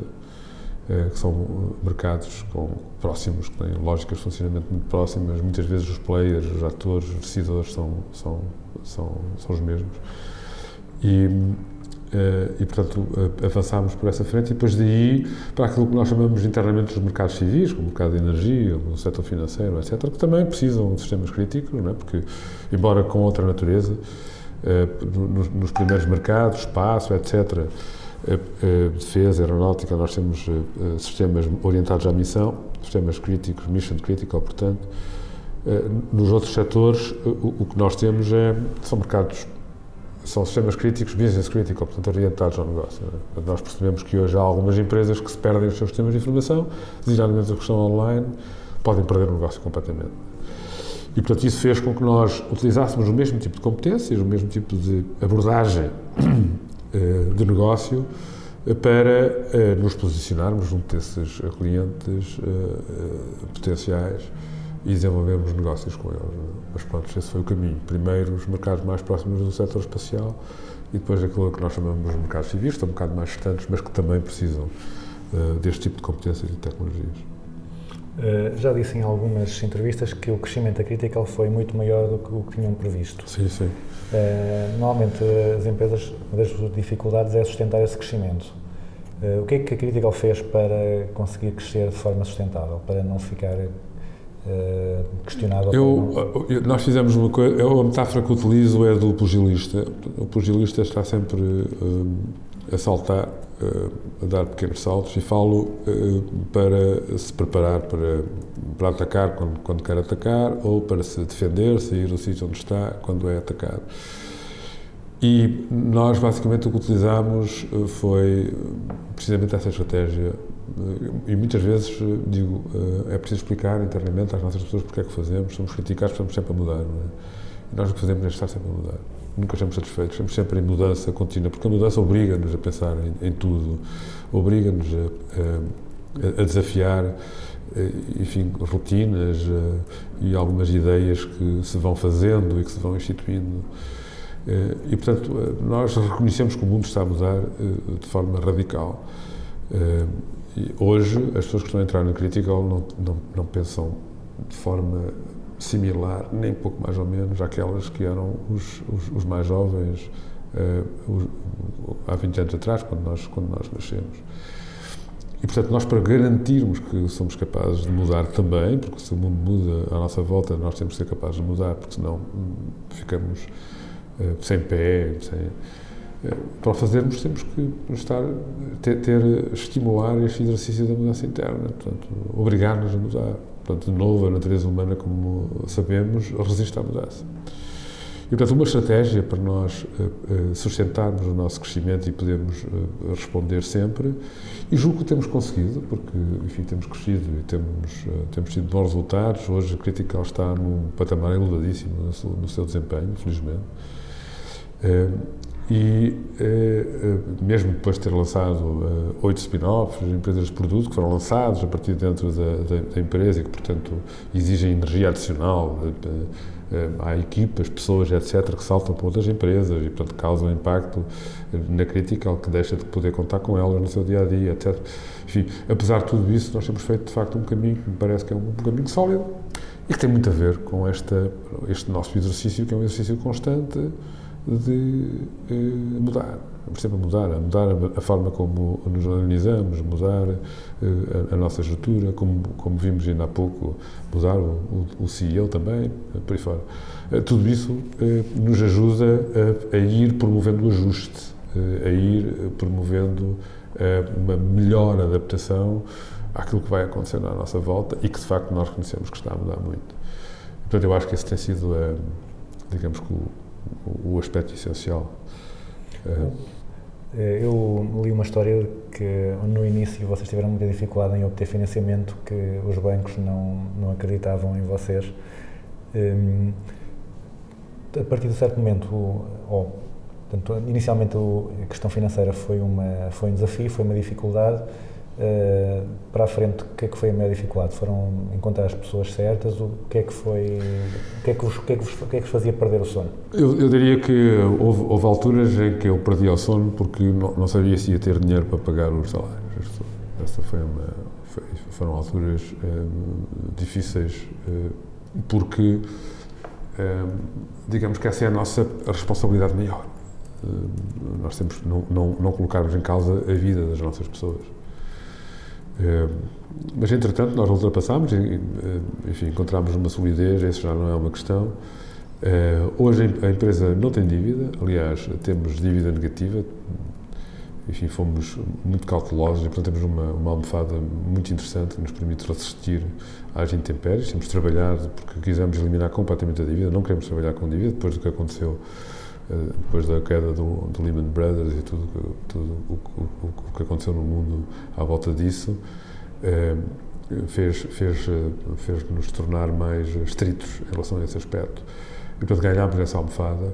eh, que são mercados com, próximos, que têm lógicas de funcionamento muito próximas. Muitas vezes os players, os atores, os decisores são, são, são, são os mesmos. E, eh, e, portanto, avançámos por essa frente e depois daí para aquilo que nós chamamos internamente dos mercados civis, como o mercado de energia, o setor financeiro, etcétera, que também precisam de sistemas críticos, não é? Porque, embora com outra natureza, eh, nos, nos primeiros mercados, espaço, etcétera, eh, eh, defesa, aeronáutica, nós temos eh, sistemas orientados à missão, sistemas críticos, mission critical, portanto, eh, nos outros setores, eh, o, o que nós temos é, são mercados são sistemas críticos, business critical, portanto, orientados ao negócio. Né? Nós percebemos que hoje há algumas empresas que se perdem os seus sistemas de informação, designadamente a questão online, podem perder o negócio completamente. E, portanto, isso fez com que nós utilizássemos o mesmo tipo de competências, o mesmo tipo de abordagem de negócio para nos posicionarmos junto desses clientes potenciais e desenvolvermos negócios com eles. Mas pronto, esse foi o caminho. Primeiro os mercados mais próximos do setor espacial e depois aquilo que nós chamamos de mercados civis, que estão um bocado mais distantes, mas que também precisam uh, deste tipo de competências e tecnologias. Uh, já disse em algumas entrevistas que o crescimento da Critical foi muito maior do que o que tinham previsto. Sim, sim. Uh, normalmente as empresas, uma das dificuldades é sustentar esse crescimento. Uh, o que é que a Critical fez para conseguir crescer de forma sustentável, para não ficar questionado? Eu, eu, nós fizemos uma coisa, eu, a metáfora que utilizo é do pugilista. O pugilista está sempre um, a saltar, um, a dar pequenos saltos e falo um, para se preparar para, para atacar quando, quando quer atacar ou para se defender, sair do sítio onde está quando é atacado. E nós basicamente o que utilizámos foi precisamente essa estratégia. E muitas vezes, digo, é preciso explicar internamente às nossas pessoas porque é que fazemos, somos criticados, estamos sempre a mudar, não é? E nós o que fazemos é estar sempre a mudar, nunca estamos satisfeitos, estamos sempre em mudança contínua, porque a mudança obriga-nos a pensar em, em tudo, obriga-nos a, a, a desafiar, enfim, rotinas e algumas ideias que se vão fazendo e que se vão instituindo. E, portanto, nós reconhecemos que o mundo está a mudar de forma radical. Hoje, as pessoas que estão a entrar na Critical não, não, não pensam de forma similar, nem pouco mais ou menos, àquelas que eram os, os, os mais jovens eh, os, há vinte anos atrás, quando nós, quando nós nascemos. E, portanto, nós para garantirmos que somos capazes de mudar também, porque se o mundo muda à nossa volta, nós temos que ser capazes de mudar, porque senão ficamos eh, sem pé, sem... Para o fazermos, temos que estar, ter, ter, estimular este exercício da mudança interna, portanto, obrigar-nos a mudar. Portanto, de novo, a natureza humana, como sabemos, resiste à mudança. E, portanto, uma estratégia para nós sustentarmos o nosso crescimento e podermos responder sempre, e julgo que temos conseguido, porque, enfim, temos crescido e temos, temos tido bons resultados. Hoje a Critical está num patamar elevadíssimo no seu desempenho, felizmente. E mesmo depois de ter lançado oito spin-offs, empresas de produto que foram lançados a partir dentro da, da, da empresa e que, portanto, exigem energia adicional, há equipas, pessoas, etcétera, que saltam para outras empresas e, portanto, causam impacto na Critical, que deixa de poder contar com elas no seu dia-a-dia, etcétera. Enfim, apesar de tudo isso, nós temos feito, de facto, um caminho que me parece que é um caminho sólido e que tem muito a ver com esta, este nosso exercício, que é um exercício constante de eh, mudar. Estamos sempre a mudar, a mudar a forma como nos organizamos, mudar eh, a, a nossa estrutura, como, como vimos ainda há pouco, mudar o, o, o C E O também, por aí fora. Eh, tudo isso eh, nos ajuda a, a ir promovendo o ajuste, eh, a ir promovendo eh, uma melhor adaptação àquilo que vai acontecer na nossa volta e que, de facto, nós reconhecemos que está a mudar muito. Portanto, eu acho que esse tem sido, eh, digamos que, o o aspecto essencial. Eu li uma história que no início vocês tiveram muita dificuldade em obter financiamento, que os bancos não, não acreditavam em vocês. A partir de um certo momento, ou, portanto, inicialmente a questão financeira foi, uma, foi um desafio, foi uma dificuldade. Uh, para a frente, o que é que foi a maior dificuldade? Foram encontrar as pessoas certas? O que é que foi, o que é que vos, o que é que vos, o que é que vos fazia perder o sono? Eu, eu diria que houve, houve alturas em que eu perdia o sono porque não, não sabia se ia ter dinheiro para pagar os salários. Essa foi uma, foi, foram alturas um, difíceis um, porque um, digamos que essa é a nossa responsabilidade maior. Um, nós temos que não, não, não colocarmos em causa a vida das nossas pessoas. Mas, entretanto, nós ultrapassámos e, enfim, encontramos uma solidez, isso já não é uma questão. Hoje a empresa não tem dívida, aliás, temos dívida negativa, enfim, fomos muito cautelosos e, portanto, temos uma, uma almofada muito interessante que nos permite resistir às intempéries. Temos trabalhado porque quisemos eliminar completamente a dívida, não queremos trabalhar com dívida depois do que aconteceu, depois da queda do, do Lehman Brothers e tudo, tudo o, o, o que aconteceu no mundo à volta disso, eh, fez, fez, fez-nos tornar mais estritos em relação a esse aspecto. E, portanto, ganhámos essa almofada.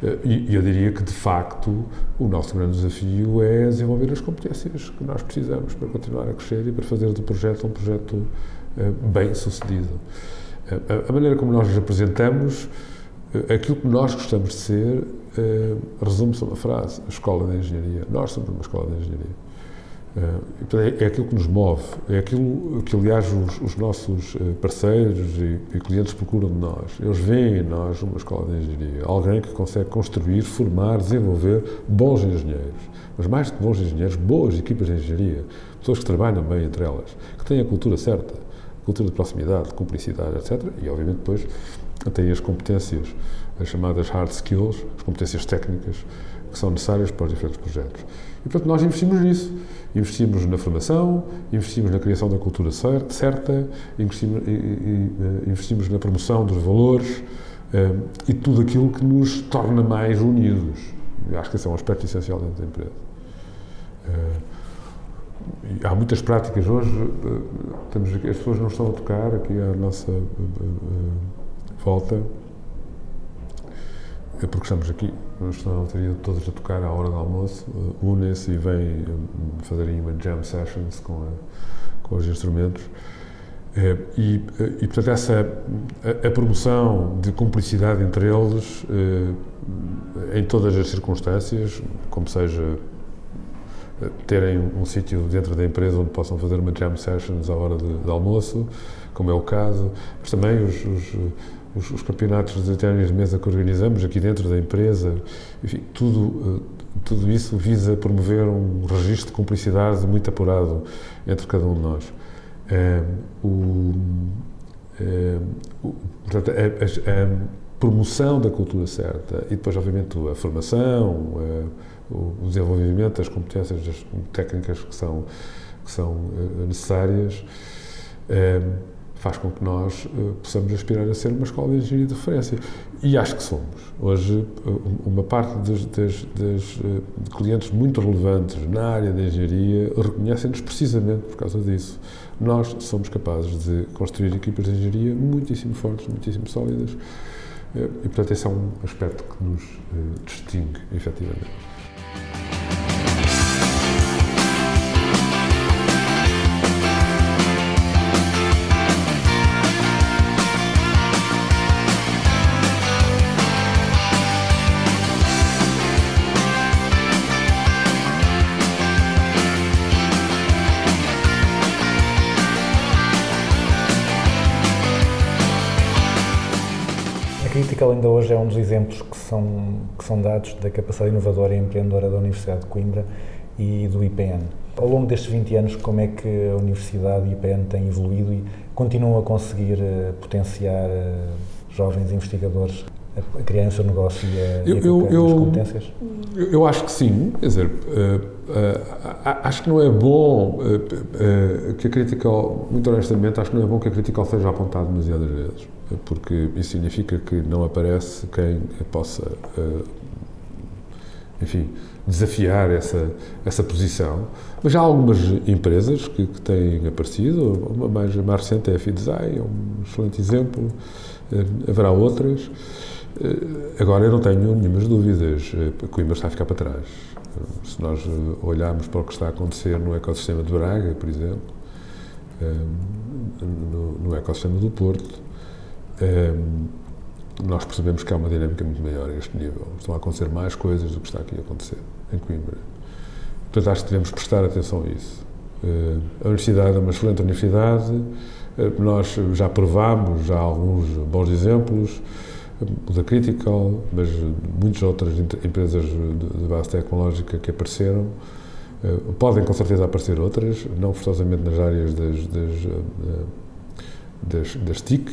Eh, e eu diria que, de facto, o nosso grande desafio é desenvolver as competências que nós precisamos para continuar a crescer e para fazer do projeto um projeto eh, bem-sucedido. Eh, a maneira como nós nos apresentamos, aquilo que nós gostamos de ser, eh, resume-se a uma frase: a escola de engenharia. Nós somos uma escola de engenharia. Eh, é, é aquilo que nos move, é aquilo que, aliás, os, os nossos parceiros e, e clientes procuram de nós. Eles veem em nós uma escola de engenharia, alguém que consegue construir, formar, desenvolver bons engenheiros, mas mais que bons engenheiros, boas equipas de engenharia, pessoas que trabalham bem entre elas, que têm a cultura certa, cultura de proximidade, de cumplicidade, etcétera. E, obviamente, depois tem as competências, as chamadas hard skills, as competências técnicas que são necessárias para os diferentes projetos. E, portanto, nós investimos nisso. Investimos na formação, investimos na criação da cultura certa, investimos, investimos na promoção dos valores e tudo aquilo que nos torna mais unidos. Eu acho que esse é um aspecto essencial dentro da empresa. Há muitas práticas hoje, temos, as pessoas não estão a tocar aqui a nossa volta, porque estamos aqui, nós estamos todos a tocar à hora do almoço, unem-se e vêm fazer uma jam sessions com, a, com os instrumentos. E, e portanto, essa, a, a promoção de cumplicidade entre eles, em todas as circunstâncias, como seja terem um sítio dentro da empresa onde possam fazer uma jam sessions à hora de, de almoço, como é o caso, mas também os, os Os, os campeonatos de ténis de mesa que organizamos aqui dentro da empresa, enfim, tudo, tudo isso visa promover um registro de cumplicidade muito apurado entre cada um de nós. É, o, é, o, portanto, a, a, a promoção da cultura certa e depois, obviamente, a formação, a, o desenvolvimento das competências das técnicas que são, que são necessárias, é, faz com que nós uh, possamos aspirar a ser uma escola de engenharia de referência. E acho que somos. Hoje, uma parte dos, dos, dos uh, clientes muito relevantes na área da engenharia reconhecem-nos precisamente por causa disso. Nós somos capazes de construir equipas de engenharia muitíssimo fortes, muitíssimo sólidas, uh, e, portanto, esse é um aspecto que nos uh, distingue, efetivamente. Critical ainda hoje é um dos exemplos que são, que são dados da capacidade inovadora e empreendedora da Universidade de Coimbra e do I P N. Ao longo destes vinte anos, como é que a Universidade e o I P N têm evoluído e continuam a conseguir potenciar jovens investigadores a criarem o seu negócio e a desenvolverem as competências? Eu, eu acho que sim, quer dizer, uh, Uh, acho que não é bom uh, uh, que a Critical, muito honestamente, acho que não é bom que a Critical seja apontada demasiadas vezes, porque isso significa que não aparece quem possa, uh, enfim, desafiar essa, essa posição. Mas há algumas empresas que, que têm aparecido, uma mais, mais recente é a Fidesy, é um excelente exemplo, uh, haverá outras. Agora, eu não tenho nenhumas dúvidas, Coimbra está a ficar para trás. Se nós olharmos para o que está a acontecer no ecossistema de Braga, por exemplo, no ecossistema do Porto, nós percebemos que há uma dinâmica muito maior a este nível. Estão a acontecer mais coisas do que está aqui a acontecer, em Coimbra. Portanto, acho que devemos prestar atenção a isso. A universidade é uma excelente universidade, nós já provámos, já há alguns bons exemplos, da Critical, mas muitas outras empresas de base tecnológica que apareceram, podem com certeza aparecer outras, não forçosamente nas áreas das, das, das, das T I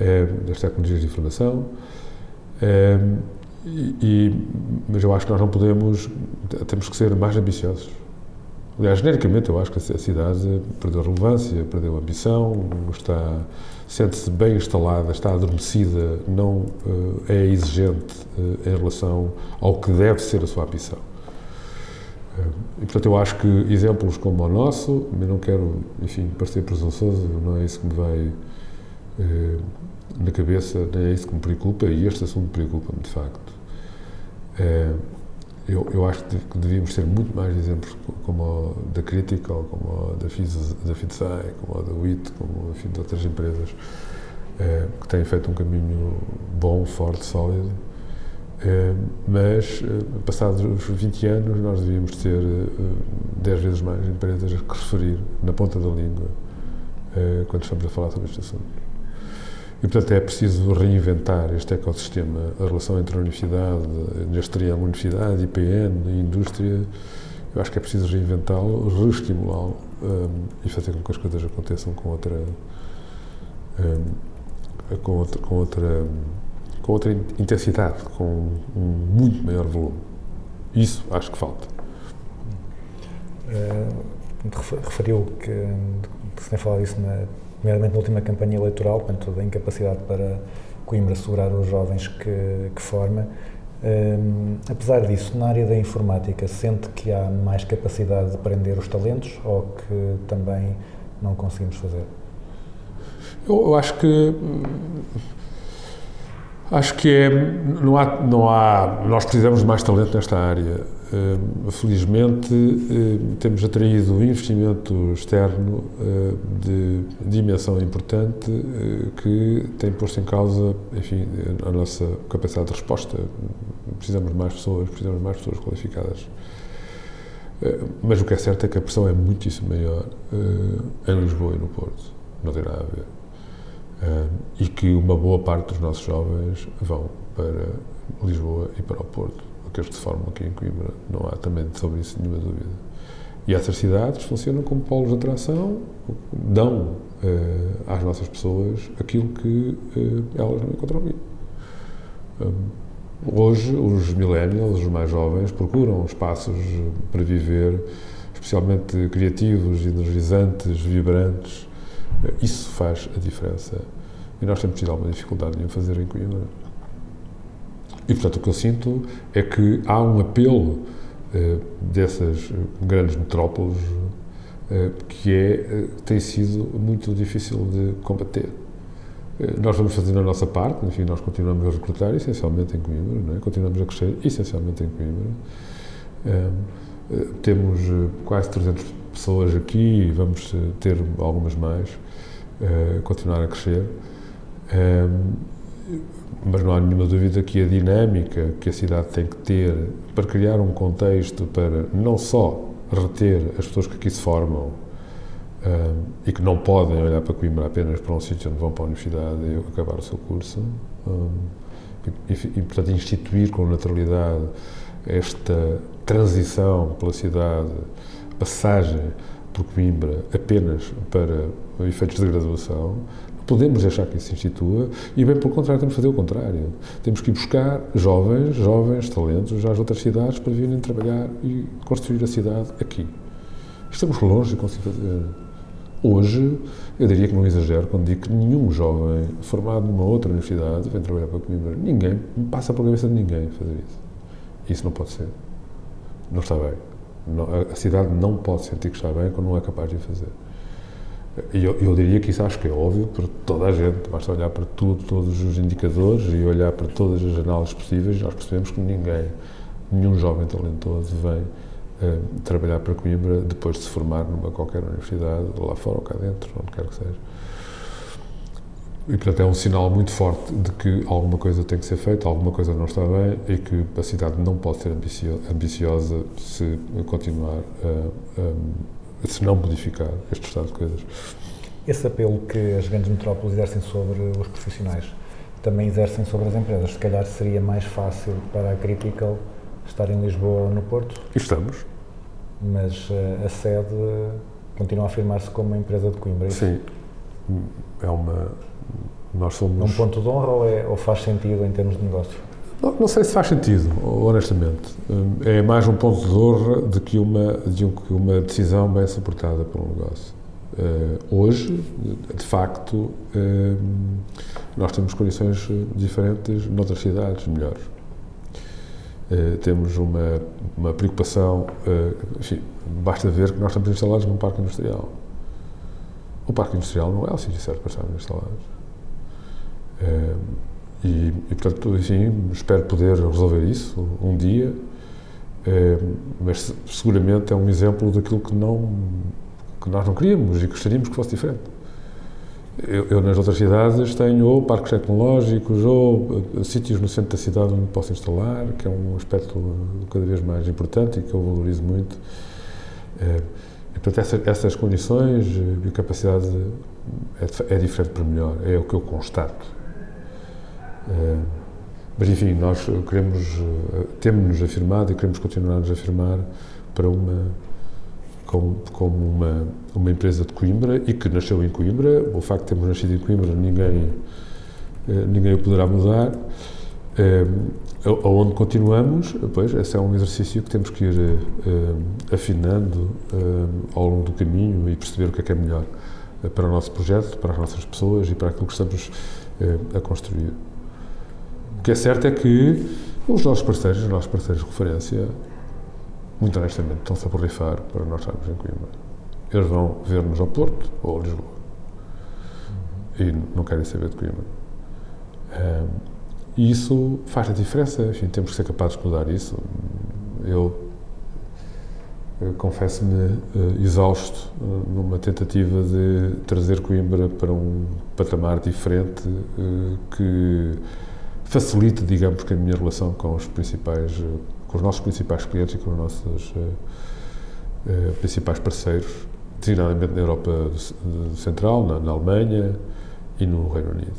C, das tecnologias de informação, e, mas eu acho que nós não podemos, temos que ser mais ambiciosos. Aliás, genericamente, eu acho que a cidade perdeu relevância, perdeu ambição, está, sente-se bem instalada, está adormecida, não uh, é exigente uh, em relação ao que deve ser a sua ambição. Uh, e, portanto, eu acho que exemplos como o nosso, mas não quero, enfim, parecer presunçoso, não é isso que me vai uh, na cabeça, nem é isso que me preocupa, e este assunto preocupa-me, de facto. Uh, Eu, eu acho que devíamos ter muito mais exemplos como o da Critical, como o da Fiz, da Fidesy, como o da W I T, como enfim, de outras empresas eh, que têm feito um caminho bom, forte, sólido. Eh, mas, eh, passados os vinte anos, nós devíamos ter eh, dez vezes mais empresas que referir na ponta da língua eh, quando estamos a falar sobre este assunto. E, portanto, é preciso reinventar este ecossistema, a relação entre a universidade, neste triângulo universidade, I P N, indústria. Eu acho que é preciso reinventá-lo, reestimulá-lo um, e fazer com que as coisas aconteçam com outra, um, com outra, com outra, com outra intensidade, com um muito maior volume. Isso acho que falta. Uh, referiu que, que se tem falado isso na primeiramente na última campanha eleitoral, portanto, da incapacidade para Coimbra assegurar os jovens que, que forma. Um, apesar disso, na área da informática, sente que há mais capacidade de prender os talentos ou que também não conseguimos fazer? Eu, eu acho que... Acho que é, não há, não há, nós precisamos de mais talento nesta área. Uh, felizmente, uh, temos atraído investimento externo uh, de dimensão importante uh, que tem posto em causa, enfim, a nossa capacidade de resposta. Precisamos de mais pessoas, precisamos de mais pessoas qualificadas. Uh, mas o que é certo é que a pressão é muitíssimo maior uh, em Lisboa e no Porto. Não tem nada a ver. Uh, e que uma boa parte dos nossos jovens vão para Lisboa e para o Porto, aqueles que se formam aqui em Coimbra, não há também sobre isso nenhuma dúvida. E essas cidades funcionam como polos de atração, dão uh, às nossas pessoas aquilo que uh, elas não encontram aqui. Um, hoje, os millennials, os mais jovens, procuram espaços para viver, especialmente criativos, energizantes, vibrantes, Isso faz a diferença. E nós temos tido alguma dificuldade em fazer em Coimbra. E, portanto, o que eu sinto é que há um apelo uh, dessas grandes metrópoles uh, que é, uh, tem sido muito difícil de combater. Uh, nós vamos fazendo a nossa parte, enfim, nós continuamos a recrutar essencialmente em Coimbra, não é? Continuamos a crescer essencialmente em Coimbra. Uh, uh, temos uh, quase trezentas pessoas aqui e vamos uh, ter algumas mais, uh, continuar a crescer. Uh, mas não há nenhuma dúvida que a dinâmica que a cidade tem que ter para criar um contexto para não só reter as pessoas que aqui se formam um, e que não podem olhar para Coimbra apenas para um sítio onde vão para a universidade e acabar o seu curso, um, e, e, e, portanto, instituir com naturalidade esta transição pela cidade, passagem por Coimbra apenas para efeitos de graduação. Podemos deixar que isso se institua e, bem pelo contrário, temos que fazer o contrário. Temos que ir buscar jovens, jovens talentos às outras cidades para virem trabalhar e construir a cidade aqui. Estamos longe de conseguir fazer. Hoje, eu diria que não exagero quando digo que nenhum jovem formado numa outra universidade vem trabalhar para Coimbra. Ninguém, passa pela cabeça de ninguém fazer isso. Isso não pode ser. Não está bem. Não, a cidade não pode sentir que está bem quando não é capaz de fazer. E eu, eu diria que isso acho que é óbvio para toda a gente, basta olhar para tudo, todos os indicadores e olhar para todas as análises possíveis, nós percebemos que ninguém, nenhum jovem talentoso vem eh, trabalhar para Coimbra depois de se formar numa qualquer universidade, lá fora ou cá dentro, onde quer que seja. E, portanto, é um sinal muito forte de que alguma coisa tem que ser feita, alguma coisa não está bem e que a cidade não pode ser ambicio- ambiciosa se continuar a... Uh, um, se não modificar este estado de coisas. Esse apelo que as grandes metrópoles exercem sobre os profissionais também exercem sobre as empresas. Se calhar seria mais fácil para a Critical estar em Lisboa ou no Porto? Estamos. Mas a sede continua a afirmar-se como uma empresa de Coimbra. Sim. É uma... Nós somos... Um ponto de honra ou, é, ou faz sentido em termos de negócio? Não, não sei se faz sentido, honestamente. É mais um ponto de honra de que uma, de uma decisão bem suportada por um negócio. Uh, hoje, de facto, uh, nós temos condições diferentes noutras cidades melhores. Uh, temos uma, uma preocupação, uh, enfim, basta ver que nós estamos instalados num parque industrial. O parque industrial não é o sítio certo para estarmos instalados. Uh, E, e, portanto, enfim, espero poder resolver isso um dia, eh, mas seguramente é um exemplo daquilo que, não, que nós não queríamos e gostaríamos que fosse diferente. Eu, eu nas outras cidades, tenho ou parques tecnológicos ou uh, sítios no centro da cidade onde posso instalar, que é um aspecto cada vez mais importante e que eu valorizo muito. Eh, e, portanto, essas, essas condições e capacidade é, é diferente para melhor, é o que eu constato. É, mas, enfim, nós queremos, temos-nos afirmado e queremos continuar a nos afirmar para uma, como, como uma, uma empresa de Coimbra e que nasceu em Coimbra. O facto de termos nascido em Coimbra, ninguém, ninguém o poderá mudar. É, aonde continuamos, pois, esse é um exercício que temos que ir é, afinando é, ao longo do caminho e perceber o que é que é melhor para o nosso projeto, para as nossas pessoas e para aquilo que estamos é, a construir. O que é certo é que os nossos parceiros, os nossos parceiros de referência, muito honestamente, estão-se a borrifar para nós estarmos em Coimbra. Eles vão ver-nos ao Porto ou a Lisboa. E não querem saber de Coimbra. Um, e isso faz a diferença. Enfim, temos que ser capazes de mudar isso. Eu, eu confesso-me uh, exausto uh, numa tentativa de trazer Coimbra para um patamar diferente uh, que... facilite, digamos, que a minha relação com os principais, com os nossos principais clientes e com os nossos uh, uh, principais parceiros, designadamente na Europa Central, na, na Alemanha e no Reino Unido.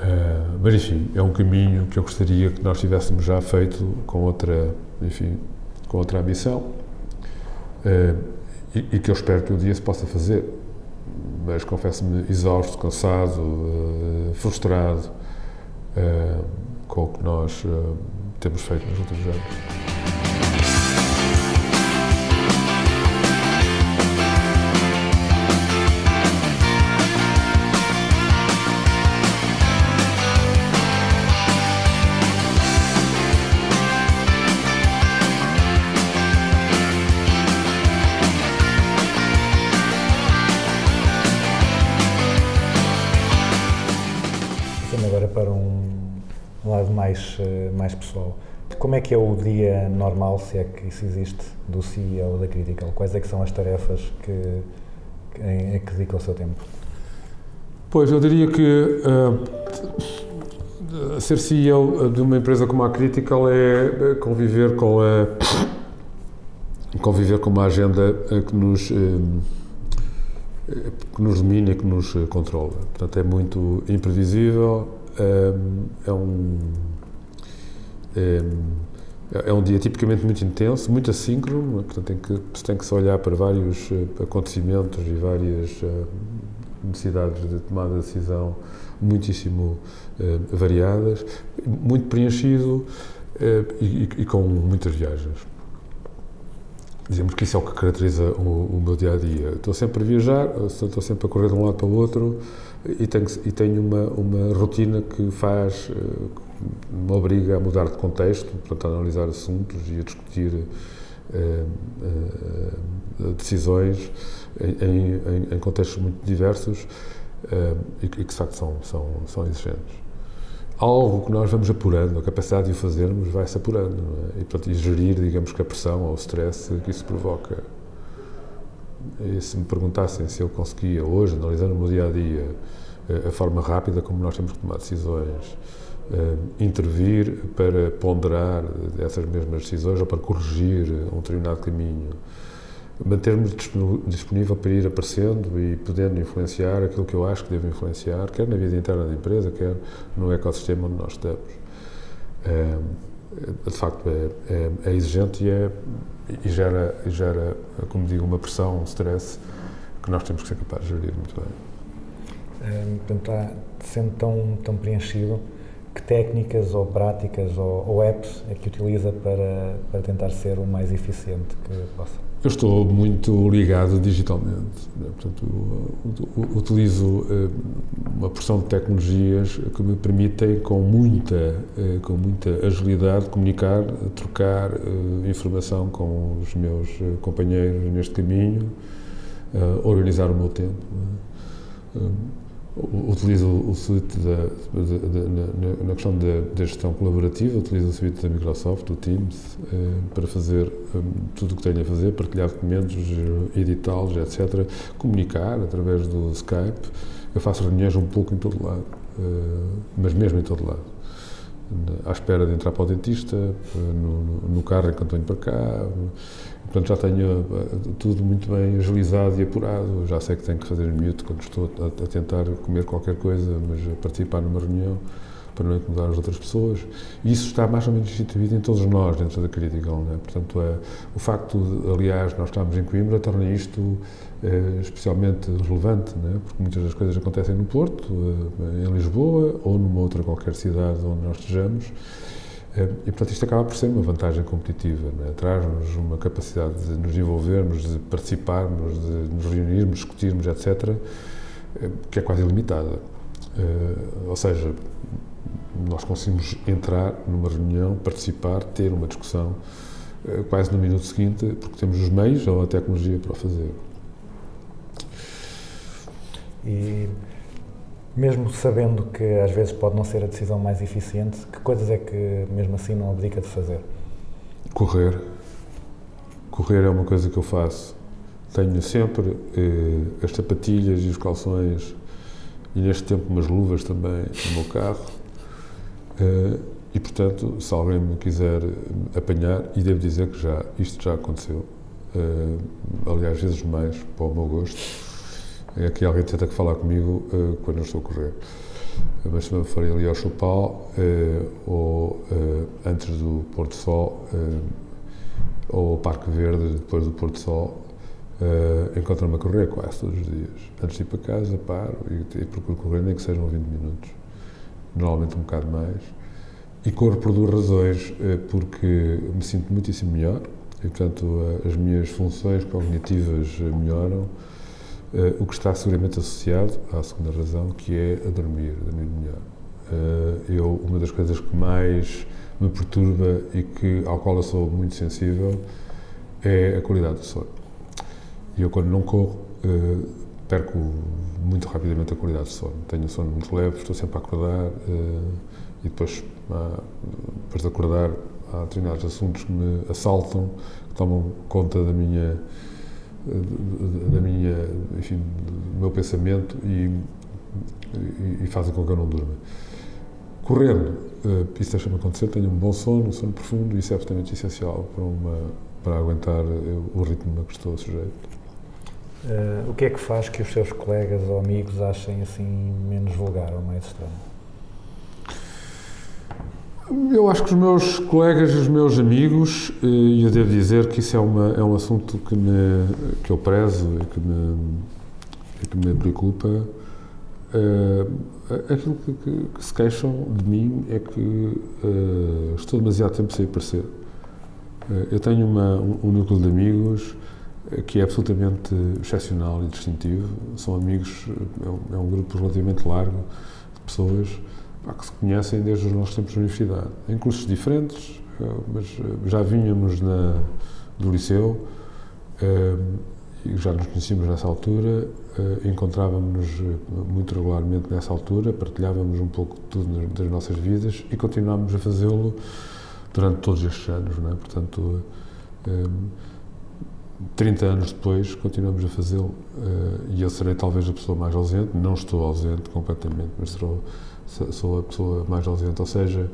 Uh, mas, enfim, é um caminho que eu gostaria que nós tivéssemos já feito com outra, enfim, com outra ambição uh, e, e que eu espero que um dia se possa fazer, mas confesso-me exausto, cansado, uh, frustrado, Uh, com o que nós uh, temos feito nos últimos anos. lado mais, mais pessoal. Como é que é o dia normal, se é que isso existe, do C E O da Critical? Quais é que são as tarefas que, em que dedica o seu tempo? Pois, eu diria que uh, ser C E O de uma empresa como a Critical é conviver com a, conviver com uma agenda que nos, um, que nos domina e que nos controla. Portanto, é muito imprevisível, um, é um... É um dia tipicamente muito intenso, muito assíncrono, portanto tem que, tem que se olhar para vários acontecimentos e várias necessidades de tomada de decisão muitíssimo eh, variadas, muito preenchido eh, e, e com muitas viagens. Dizemos que isso é o que caracteriza o, o meu dia-a-dia. Estou sempre a viajar, estou sempre a correr de um lado para o outro e tenho, e tenho uma, uma rotina que faz... Eh, me obriga a mudar de contexto, portanto, a analisar assuntos e a discutir eh, eh, decisões em, em, em contextos muito diversos eh, e que, de facto, são, são, são exigentes. Algo que nós vamos apurando, a capacidade de o fazermos vai-se apurando, não é? E, portanto, e gerir, digamos, que a pressão ou o stress que isso provoca. E se me perguntassem se eu conseguia hoje, analisando o meu dia-a-dia, a forma rápida como nós temos que tomar decisões, intervir para ponderar essas mesmas decisões ou para corrigir um determinado caminho, manter-me disponível para ir aparecendo e podendo influenciar aquilo que eu acho que devo influenciar, quer na vida interna da empresa, quer no ecossistema onde nós estamos. É, de facto, é, é, é exigente e, é, e, gera, e gera, como digo, uma pressão, um stress que nós temos que ser capazes de gerir muito bem. É, portanto, há, sendo tão, tão preenchido, que técnicas ou práticas ou, ou apps é que utiliza para, para tentar ser o mais eficiente que possa? Eu estou muito ligado digitalmente, né? Portanto, utilizo uma porção de tecnologias que me permitem com muita, com muita agilidade comunicar, trocar informação com os meus companheiros neste caminho, organizar o meu tempo. Utilizo o suite da, da, da, na, na questão da, da gestão colaborativa, utilizo o suite da Microsoft, o Teams, eh, para fazer eh, tudo o que tenho a fazer, partilhar documentos, editá-los, etcétera, comunicar através do Skype. Eu faço reuniões um pouco em todo lado, eh, mas mesmo em todo lado. À espera de entrar para o dentista, no, no carro enquanto venho para cá. Portanto, já tenho tudo muito bem agilizado e apurado. Já sei que tenho que fazer mute quando estou a tentar comer qualquer coisa, mas participar numa reunião para não incomodar as outras pessoas. E isso está mais ou menos instituído em todos nós dentro da Critical, não é? Portanto, é, o facto, de, aliás, nós estamos em Coimbra, torna isto é, especialmente relevante, não é? Porque muitas das coisas acontecem no Porto, em Lisboa ou numa outra qualquer cidade onde nós estejamos. E, portanto, isto acaba por ser uma vantagem competitiva, não é? Traz-nos uma capacidade de nos envolvermos, de participarmos, de nos reunirmos, discutirmos, etcétera, que é quase ilimitada. Ou seja, nós conseguimos entrar numa reunião, participar, ter uma discussão quase no minuto seguinte, porque temos os meios ou a tecnologia para o fazer. E... mesmo sabendo que às vezes pode não ser a decisão mais eficiente, que coisas é que mesmo assim não abdica de fazer? Correr. Correr é uma coisa que eu faço. Tenho sempre eh, as sapatilhas e os calções e neste tempo umas luvas também no meu carro eh, e, portanto, se alguém me quiser apanhar, e devo dizer que já, isto já aconteceu, eh, aliás, vezes mais, para o meu gosto, é que alguém tenta falar comigo uh, quando eu estou a correr. Mas se me forem ali ao Chopal, uh, ou uh, antes do pôr do sol, uh, ou ao Parque Verde, depois do pôr do sol, uh, encontro-me a correr quase todos os dias. Antes de ir para casa, paro e, e procuro correr, nem que sejam vinte minutos. Normalmente um bocado mais. E corro por duas razões, uh, porque me sinto muitíssimo melhor, e portanto uh, as minhas funções cognitivas melhoram. Uh, o que está seguramente associado à segunda razão, que é a dormir, a dormir melhor. Uh, eu, uma das coisas que mais me perturba e que, ao qual eu sou muito sensível, é a qualidade do sono. E eu, quando não corro, uh, perco muito rapidamente a qualidade do sono. Tenho um sono muito leve, estou sempre a acordar, uh, e depois, ah, depois de acordar, há determinados assuntos que me assaltam, que tomam conta da minha, da minha, enfim, do meu pensamento e, e, e fazem com que eu não durma. Correndo, isso deixa-me acontecer, tenho um bom sono, um sono profundo, e isso é absolutamente essencial para, uma, para aguentar o ritmo a que estou sujeito. Uh, o que é que faz que os seus colegas ou amigos achem assim menos vulgar ou mais estranho? Eu acho que os meus colegas, os meus amigos, e eu devo dizer que isso é, uma, é um assunto que, me, que eu prezo e que me, que me preocupa, é, aquilo que, que, que se queixam de mim é que é, estou demasiado tempo sem aparecer. Eu tenho uma, um núcleo de amigos que é absolutamente excepcional e distintivo, são amigos, é um, é um grupo relativamente largo de pessoas, que se conhecem desde os nossos tempos de universidade, em cursos diferentes, mas já vínhamos na, do liceu, e já nos conhecíamos nessa altura, encontrávamos-nos muito regularmente nessa altura, partilhávamos um pouco de tudo das nossas vidas e continuámos a fazê-lo durante todos estes anos, não é? Portanto, trinta anos depois, continuamos a fazê-lo, e eu serei talvez a pessoa mais ausente, não estou ausente completamente, mas serou sou a pessoa mais ausente, ou seja,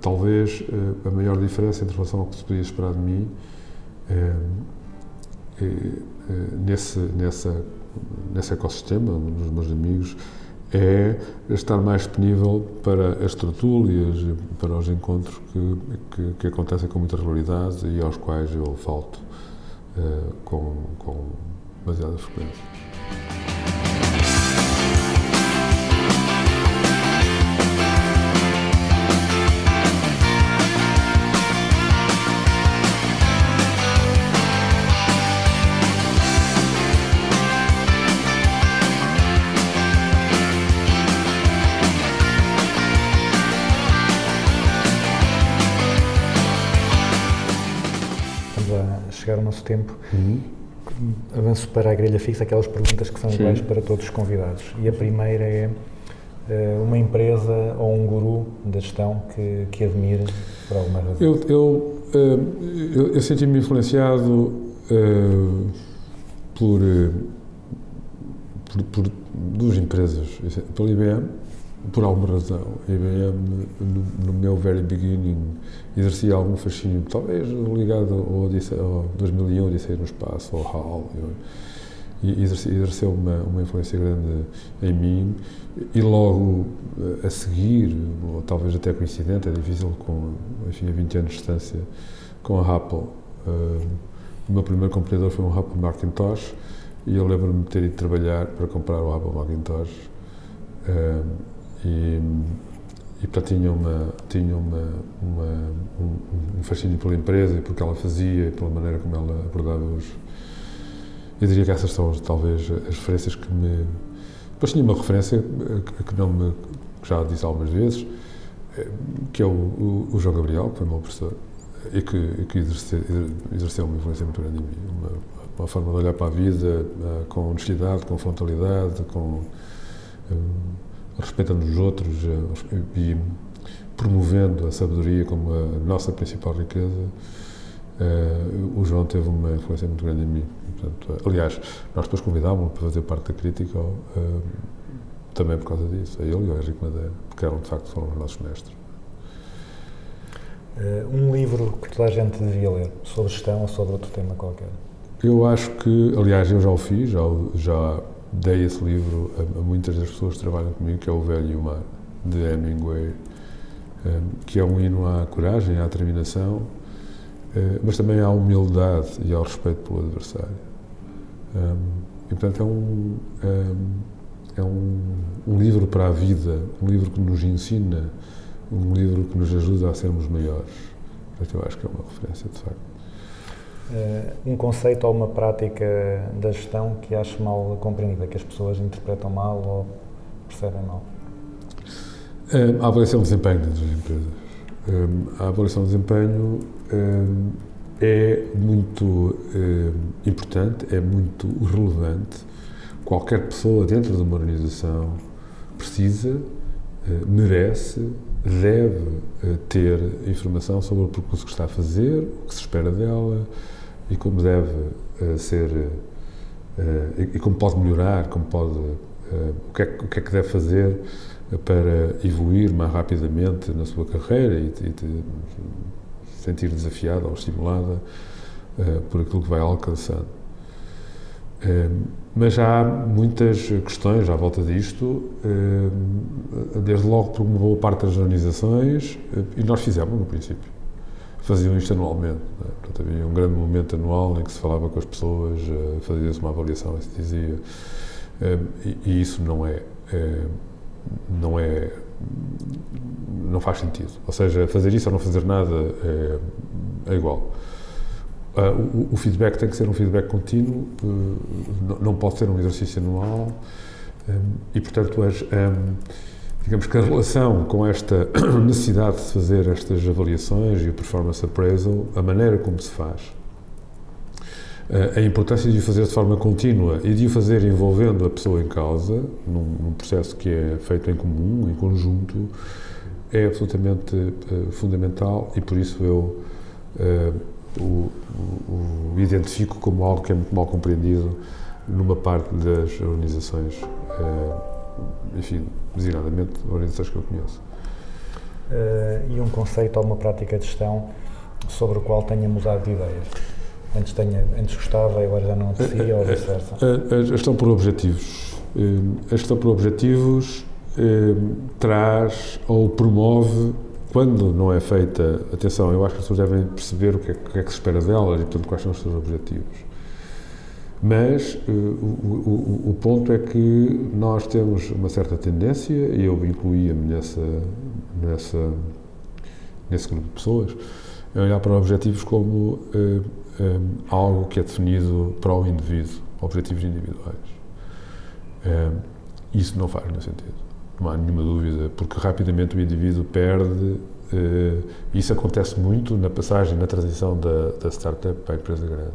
talvez a maior diferença em relação ao que se podia esperar de mim é, é, é, nesse, nessa, nesse ecossistema dos meus amigos é estar mais disponível para as tertúlias, para os encontros que, que, que acontecem com muita regularidade e aos quais eu falto é, com, com demasiada frequência. Chegar ao nosso tempo, uhum. Avanço para a grelha fixa, aquelas perguntas que são Sim. iguais para todos os convidados. E a primeira é uma empresa ou um guru da gestão que, que admira por alguma razão? Eu, eu, eu, eu senti-me influenciado uh, por, por, por duas empresas, pela I B M, por alguma razão. A I B M, no, no meu very beginning, exercia algum fascínio, talvez ligado ao, ao dois mil e um, Odisseia no Espaço, ao HAL, e exerceu uma, uma influência grande em mim, e logo a seguir, ou talvez até coincidente, é difícil, com, enfim, a vinte anos de distância, com a Apple. Uh, o meu primeiro computador foi um Apple Macintosh, e eu lembro-me de ter ido trabalhar para comprar o Apple Macintosh. Uh, E, e portanto, tinha, uma, tinha uma, uma, um, um fascínio pela empresa e por que ela fazia e pela maneira como ela abordava os... Eu diria que essas são, talvez, as referências que me... Depois tinha uma referência que, que não me... que já disse algumas vezes, que é o, o, o João Gabriel, que foi meu professor, e que, que exerceu, exerceu uma influência muito grande em mim. Uma, uma forma de olhar para a vida com honestidade, com frontalidade, com... Um, respeitando os outros e promovendo a sabedoria como a nossa principal riqueza, o João teve uma influência muito grande em mim. Portanto, aliás, nós depois convidámos-lo para fazer parte da crítica também por causa disso, a ele e ao Henrique Madeira, porque eram, de facto, foram os nossos mestres. Um livro que toda a gente devia ler, sobre gestão ou sobre outro tema qualquer? Eu acho que, aliás, eu já o fiz, já, já dei esse livro a, a muitas das pessoas que trabalham comigo, que é O Velho e o Mar, de Hemingway, que é um hino à coragem, à determinação, mas também à humildade e ao respeito pelo adversário. E, portanto, é um, é um, um livro para a vida, um livro que nos ensina, um livro que nos ajuda a sermos maiores. Portanto, eu acho que é uma referência, de facto. Uh, um conceito ou uma prática da gestão que acho mal compreendida, que as pessoas interpretam mal ou percebem mal? Um, a avaliação de desempenho das empresas. Um, a avaliação de desempenho um, é muito um, importante, é muito relevante. Qualquer pessoa dentro de uma organização precisa merece, deve ter informação sobre o percurso que está a fazer, o que se espera dela e como deve ser, e como pode melhorar, como pode, o que é, o que é que deve fazer para evoluir mais rapidamente na sua carreira e, e se sentir desafiada ou estimulada por aquilo que vai alcançando. Mas há muitas questões à volta disto, desde logo por uma boa parte das organizações, e nós fizemos no princípio, faziam isto anualmente, não é? Portanto, havia um grande momento anual em que se falava com as pessoas, fazia-se uma avaliação e se dizia, e isso não é, não é, não faz sentido, ou seja, fazer isso ou não fazer nada é, é igual. Uh, o, o feedback tem que ser um feedback contínuo, uh, não, não pode ser um exercício anual um, e, portanto, as, um, digamos que a relação com esta necessidade de se fazer estas avaliações e o performance appraisal, a maneira como se faz, uh, a importância de o fazer de forma contínua e de o fazer envolvendo a pessoa em causa, num, num processo que é feito em comum, em conjunto, é absolutamente uh, fundamental e, por isso, eu... Uh, O, o, o identifico como algo que é muito mal compreendido numa parte das organizações, é, enfim, designadamente organizações que eu conheço. Uh, e um conceito ou uma prática de gestão sobre o qual tenha mudado de ideias? Antes, tenha, antes gostava e agora já não aprecia, ou vice-versa? A, a, a gestão por objetivos. A gestão por objetivos eh, traz ou promove, quando não é feita, atenção, eu acho que as pessoas devem perceber o que é, o que, é que se espera delas e, portanto, quais são os seus objetivos. Mas uh, o, o, o ponto é que nós temos uma certa tendência, e eu incluía-me nessa, nessa, nesse grupo de pessoas, a olhar para objetivos como uh, um, algo que é definido para o indivíduo, objetivos individuais. Uh, isso não faz nenhum sentido. Não há nenhuma dúvida, porque rapidamente o indivíduo perde, eh, isso acontece muito na passagem, na transição da, da startup para a empresa grande.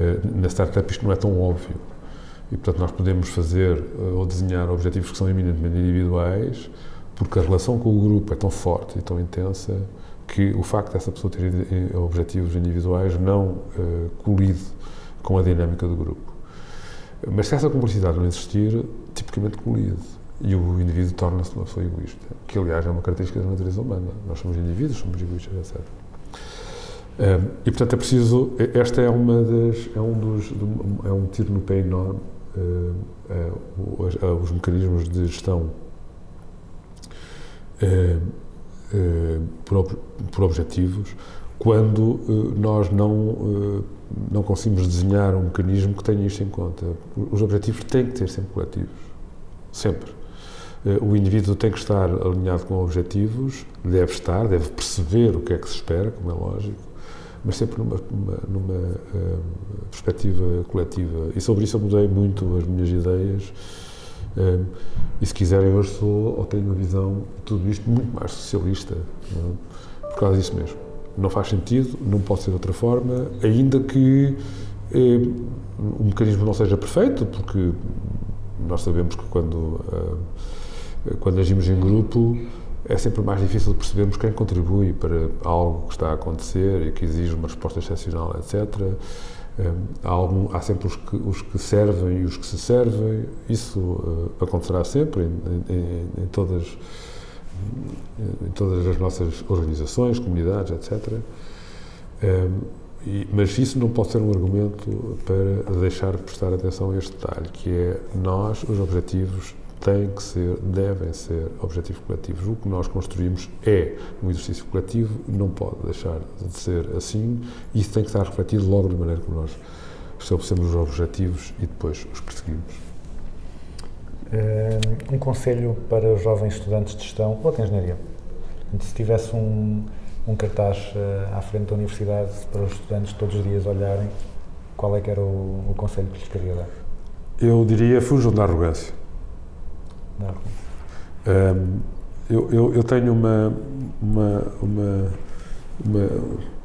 Eh, na startup isto não é tão óbvio e, portanto, nós podemos fazer eh, ou desenhar objetivos que são eminentemente individuais, porque a relação com o grupo é tão forte e tão intensa que o facto dessa pessoa ter objetivos individuais não eh, colide com a dinâmica do grupo. Mas se essa complexidade não existir, tipicamente colide. E o indivíduo torna-se uma pessoa egoísta, que, aliás, é uma característica da natureza humana. Nós somos indivíduos, somos egoístas, etcétera. Um, e, portanto, é preciso... Esta é uma das... é um dos... é um tiro no pé enorme, uh, uh, os mecanismos de gestão uh, uh, por, por objetivos, quando uh, nós não, uh, não conseguimos desenhar um mecanismo que tenha isto em conta. Os objetivos têm que ter sempre coletivos. Sempre. O indivíduo tem que estar alinhado com objetivos, deve estar, deve perceber o que é que se espera, como é lógico, mas sempre numa, numa, numa uh, perspectiva coletiva. E sobre isso eu mudei muito as minhas ideias uh, e, se quiserem, hoje sou ou tenho uma visão de tudo isto muito mais socialista, não é? Por causa disso mesmo. Não faz sentido, não pode ser de outra forma, ainda que uh, o mecanismo não seja perfeito, porque nós sabemos que quando, quando agimos em grupo é sempre mais difícil percebermos quem contribui para algo que está a acontecer e que exige uma resposta excepcional, etcétera. Há, algum, há sempre os que, os que servem e os que se servem. Isso acontecerá sempre em, em, em, todas, em todas as nossas organizações, comunidades, etcétera. Mas isso não pode ser um argumento para deixar de prestar atenção a este detalhe, que é, nós, os objetivos têm que ser, devem ser objetivos coletivos. O que nós construímos é um exercício coletivo, não pode deixar de ser assim, e isso tem que estar refletido logo de maneira como nós estabelecemos os objetivos e depois os perseguimos. Um conselho para os jovens estudantes de gestão ou de engenharia? Se tivesse um... um cartaz uh, à frente da universidade para os estudantes todos os dias olharem, qual é que era o, o conselho que lhes queria dar? Eu diria, fujam da arrogância. Da arrogância. Um, eu, eu, eu tenho uma... uma, uma, uma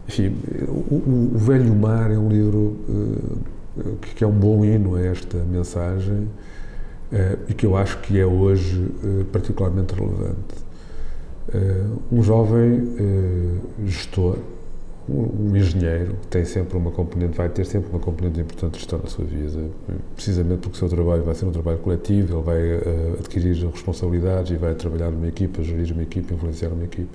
enfim, o, o Velho Mar é um livro uh, que, que é um bom hino a esta mensagem, uh, e que eu acho que é hoje uh, particularmente relevante. Uh, um jovem uh, gestor, um, um engenheiro, tem sempre uma componente, vai ter sempre uma componente importante de gestão na sua vida, precisamente porque o seu trabalho vai ser um trabalho coletivo, ele vai uh, adquirir responsabilidades e vai trabalhar numa equipa, gerir uma equipa, influenciar uma equipa.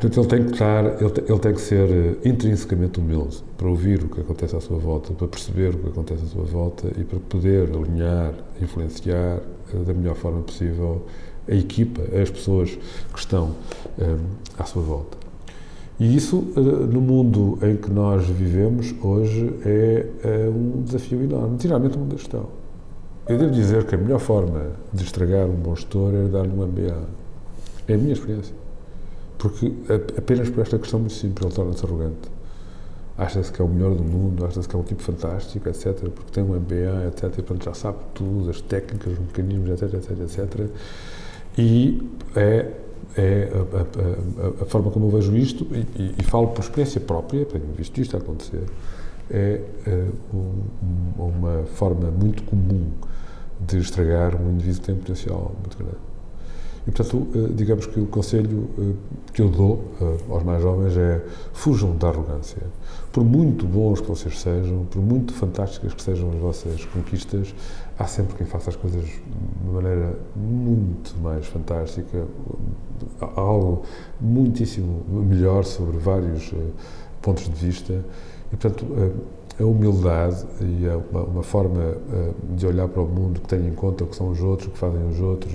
Portanto, ele tem que estar, ele, ele tem que ser intrinsecamente humilde para ouvir o que acontece à sua volta, para perceber o que acontece à sua volta e para poder alinhar, influenciar da melhor forma possível a equipa, as pessoas que estão um, à sua volta. E isso, uh, no mundo em que nós vivemos hoje, é uh, um desafio enorme, geralmente o mundo da gestão. Eu devo dizer que a melhor forma de estragar um bom gestor é dar-lhe um M B A. É a minha experiência. Porque apenas por esta questão muito simples ele torna-se arrogante. Acha-se que é o melhor do mundo, acha-se que é um tipo fantástico, etcétera, porque tem um M B A, etcétera, e portanto já sabe tudo, as técnicas, os mecanismos, etcétera, etcétera, etcétera. E é, é a, a, a forma como eu vejo isto, e, e, e falo por experiência própria, tenho visto isto a acontecer, é, é um, uma forma muito comum de estragar um indivíduo que tem um potencial muito grande. E, portanto, digamos que o conselho que eu dou aos mais jovens é: fujam da arrogância. Por muito bons que vocês sejam, por muito fantásticas que sejam as vossas conquistas, há sempre quem faça as coisas de uma maneira muito mais fantástica, algo muitíssimo melhor sobre vários pontos de vista. E, portanto, a humildade e a uma, uma forma de olhar para o mundo que tenha em conta o que são os outros, o que fazem os outros,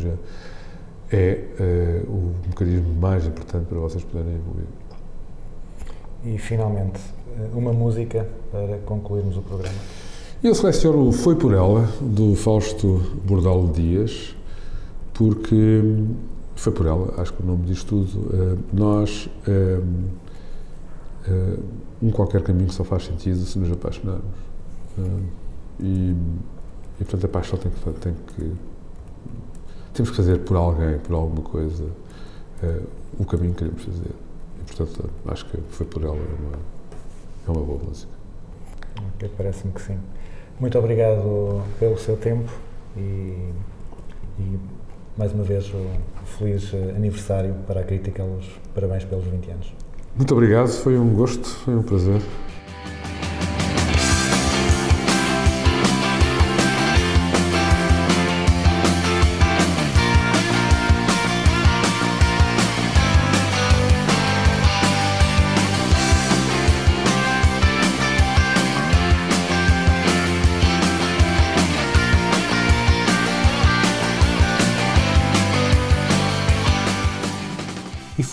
é uh, o mecanismo mais importante para vocês poderem evoluir. E, finalmente, uma música para concluirmos o programa. Eu seleciono Foi Por Ela, do Fausto Bordalo Dias, porque foi por ela, acho que o nome diz tudo. Uh, nós, um, uh, um qualquer caminho só faz sentido se nos apaixonarmos. Uh, e, e, portanto, a paixão tem que... Tem que Temos que fazer por alguém, por alguma coisa, uh, o caminho que queremos fazer. E, portanto, acho que Foi Por Ela é uma, é uma boa música. Ok, parece-me que sim. Muito obrigado pelo seu tempo e, e mais uma vez, um feliz aniversário para a Critical. Os parabéns pelos vinte anos. Muito obrigado, foi um gosto, foi um prazer.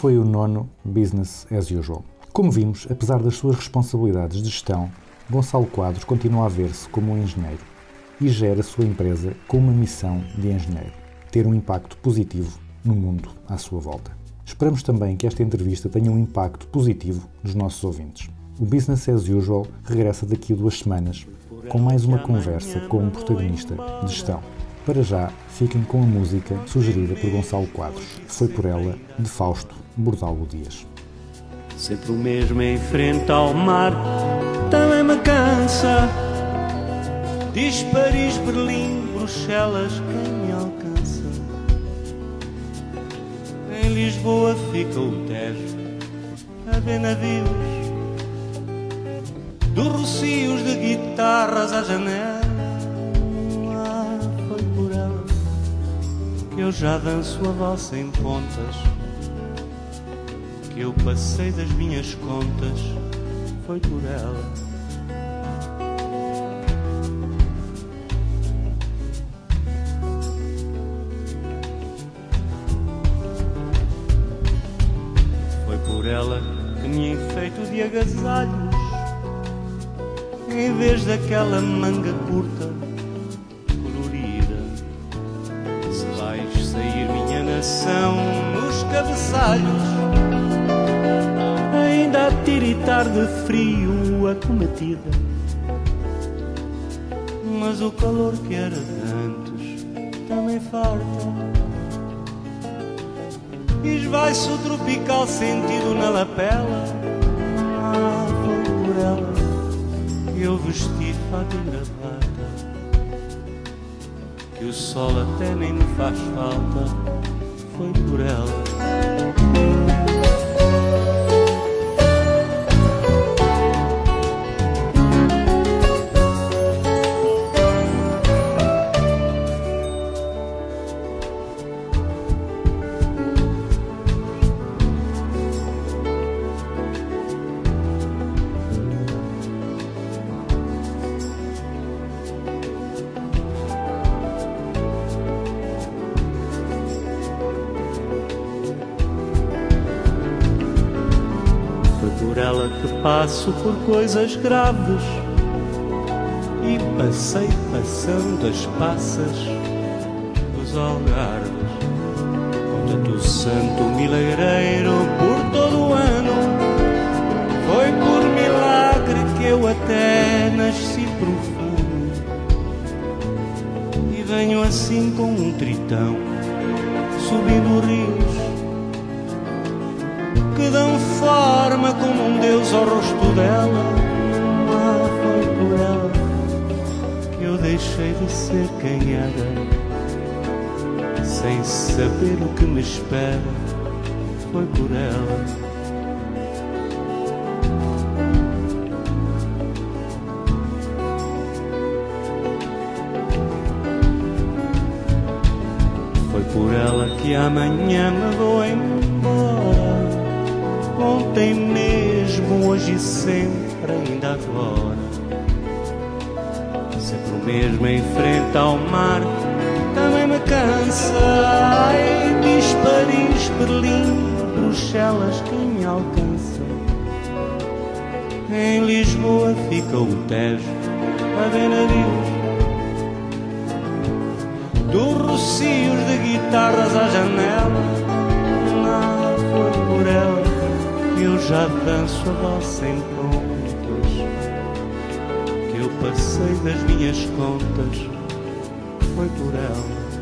Foi o nono Business as Usual. Como vimos, apesar das suas responsabilidades de gestão, Gonçalo Quadros continua a ver-se como um engenheiro e gera a sua empresa com uma missão de engenheiro: ter um impacto positivo no mundo à sua volta. Esperamos também que esta entrevista tenha um impacto positivo nos nossos ouvintes. O Business as Usual regressa daqui a duas semanas com mais uma conversa com um protagonista de gestão. Para já, fiquem com a música sugerida por Gonçalo Quadros. Foi Por Ela, de Fausto Bordalo Dias. Sempre o mesmo em frente ao mar, também me cansa. Diz Paris, Berlim, Bruxelas, quem me alcança? Em Lisboa fica o Tejo, a ver navios. Dos rocios de guitarras à janela, que eu já danço a valsa em pontas, que eu passei das minhas contas. Foi por ela. Foi por ela que me enfeito de agasalhos, em vez daquela manga curta nos cabeçalhos. Ainda a tiritar de frio a cometida, mas o calor que era de antes também falta. Esvai-se o tropical sentido na lapela. Ah, foi por ela que eu vesti fato e gravata, e o sol até nem me faz falta, foi por ela. Passo por coisas graves e passei passando as passas dos algarves. Conta-te o santo mileireiro por todo o ano. Foi por milagre que eu até nasci profundo, e venho assim com um tritão subindo rios que dão forma como um deus ao rosto dela. Ah, foi por ela que eu deixei de ser quem era, sem saber o que me espera. Foi por ela. Foi por ela que amanhã me vou embora, ontem mesmo, hoje e sempre, ainda agora. Sempre o mesmo em frente ao mar também me cansa. Ai, diz Paris, Berlim, Bruxelas, quem me alcança? Em Lisboa fica o Tejo a ver navios, dos rocios de guitarras à janela. Lá foi por ela que eu já danço a valsa em pontos, que eu passei das minhas contas. Foi por ela.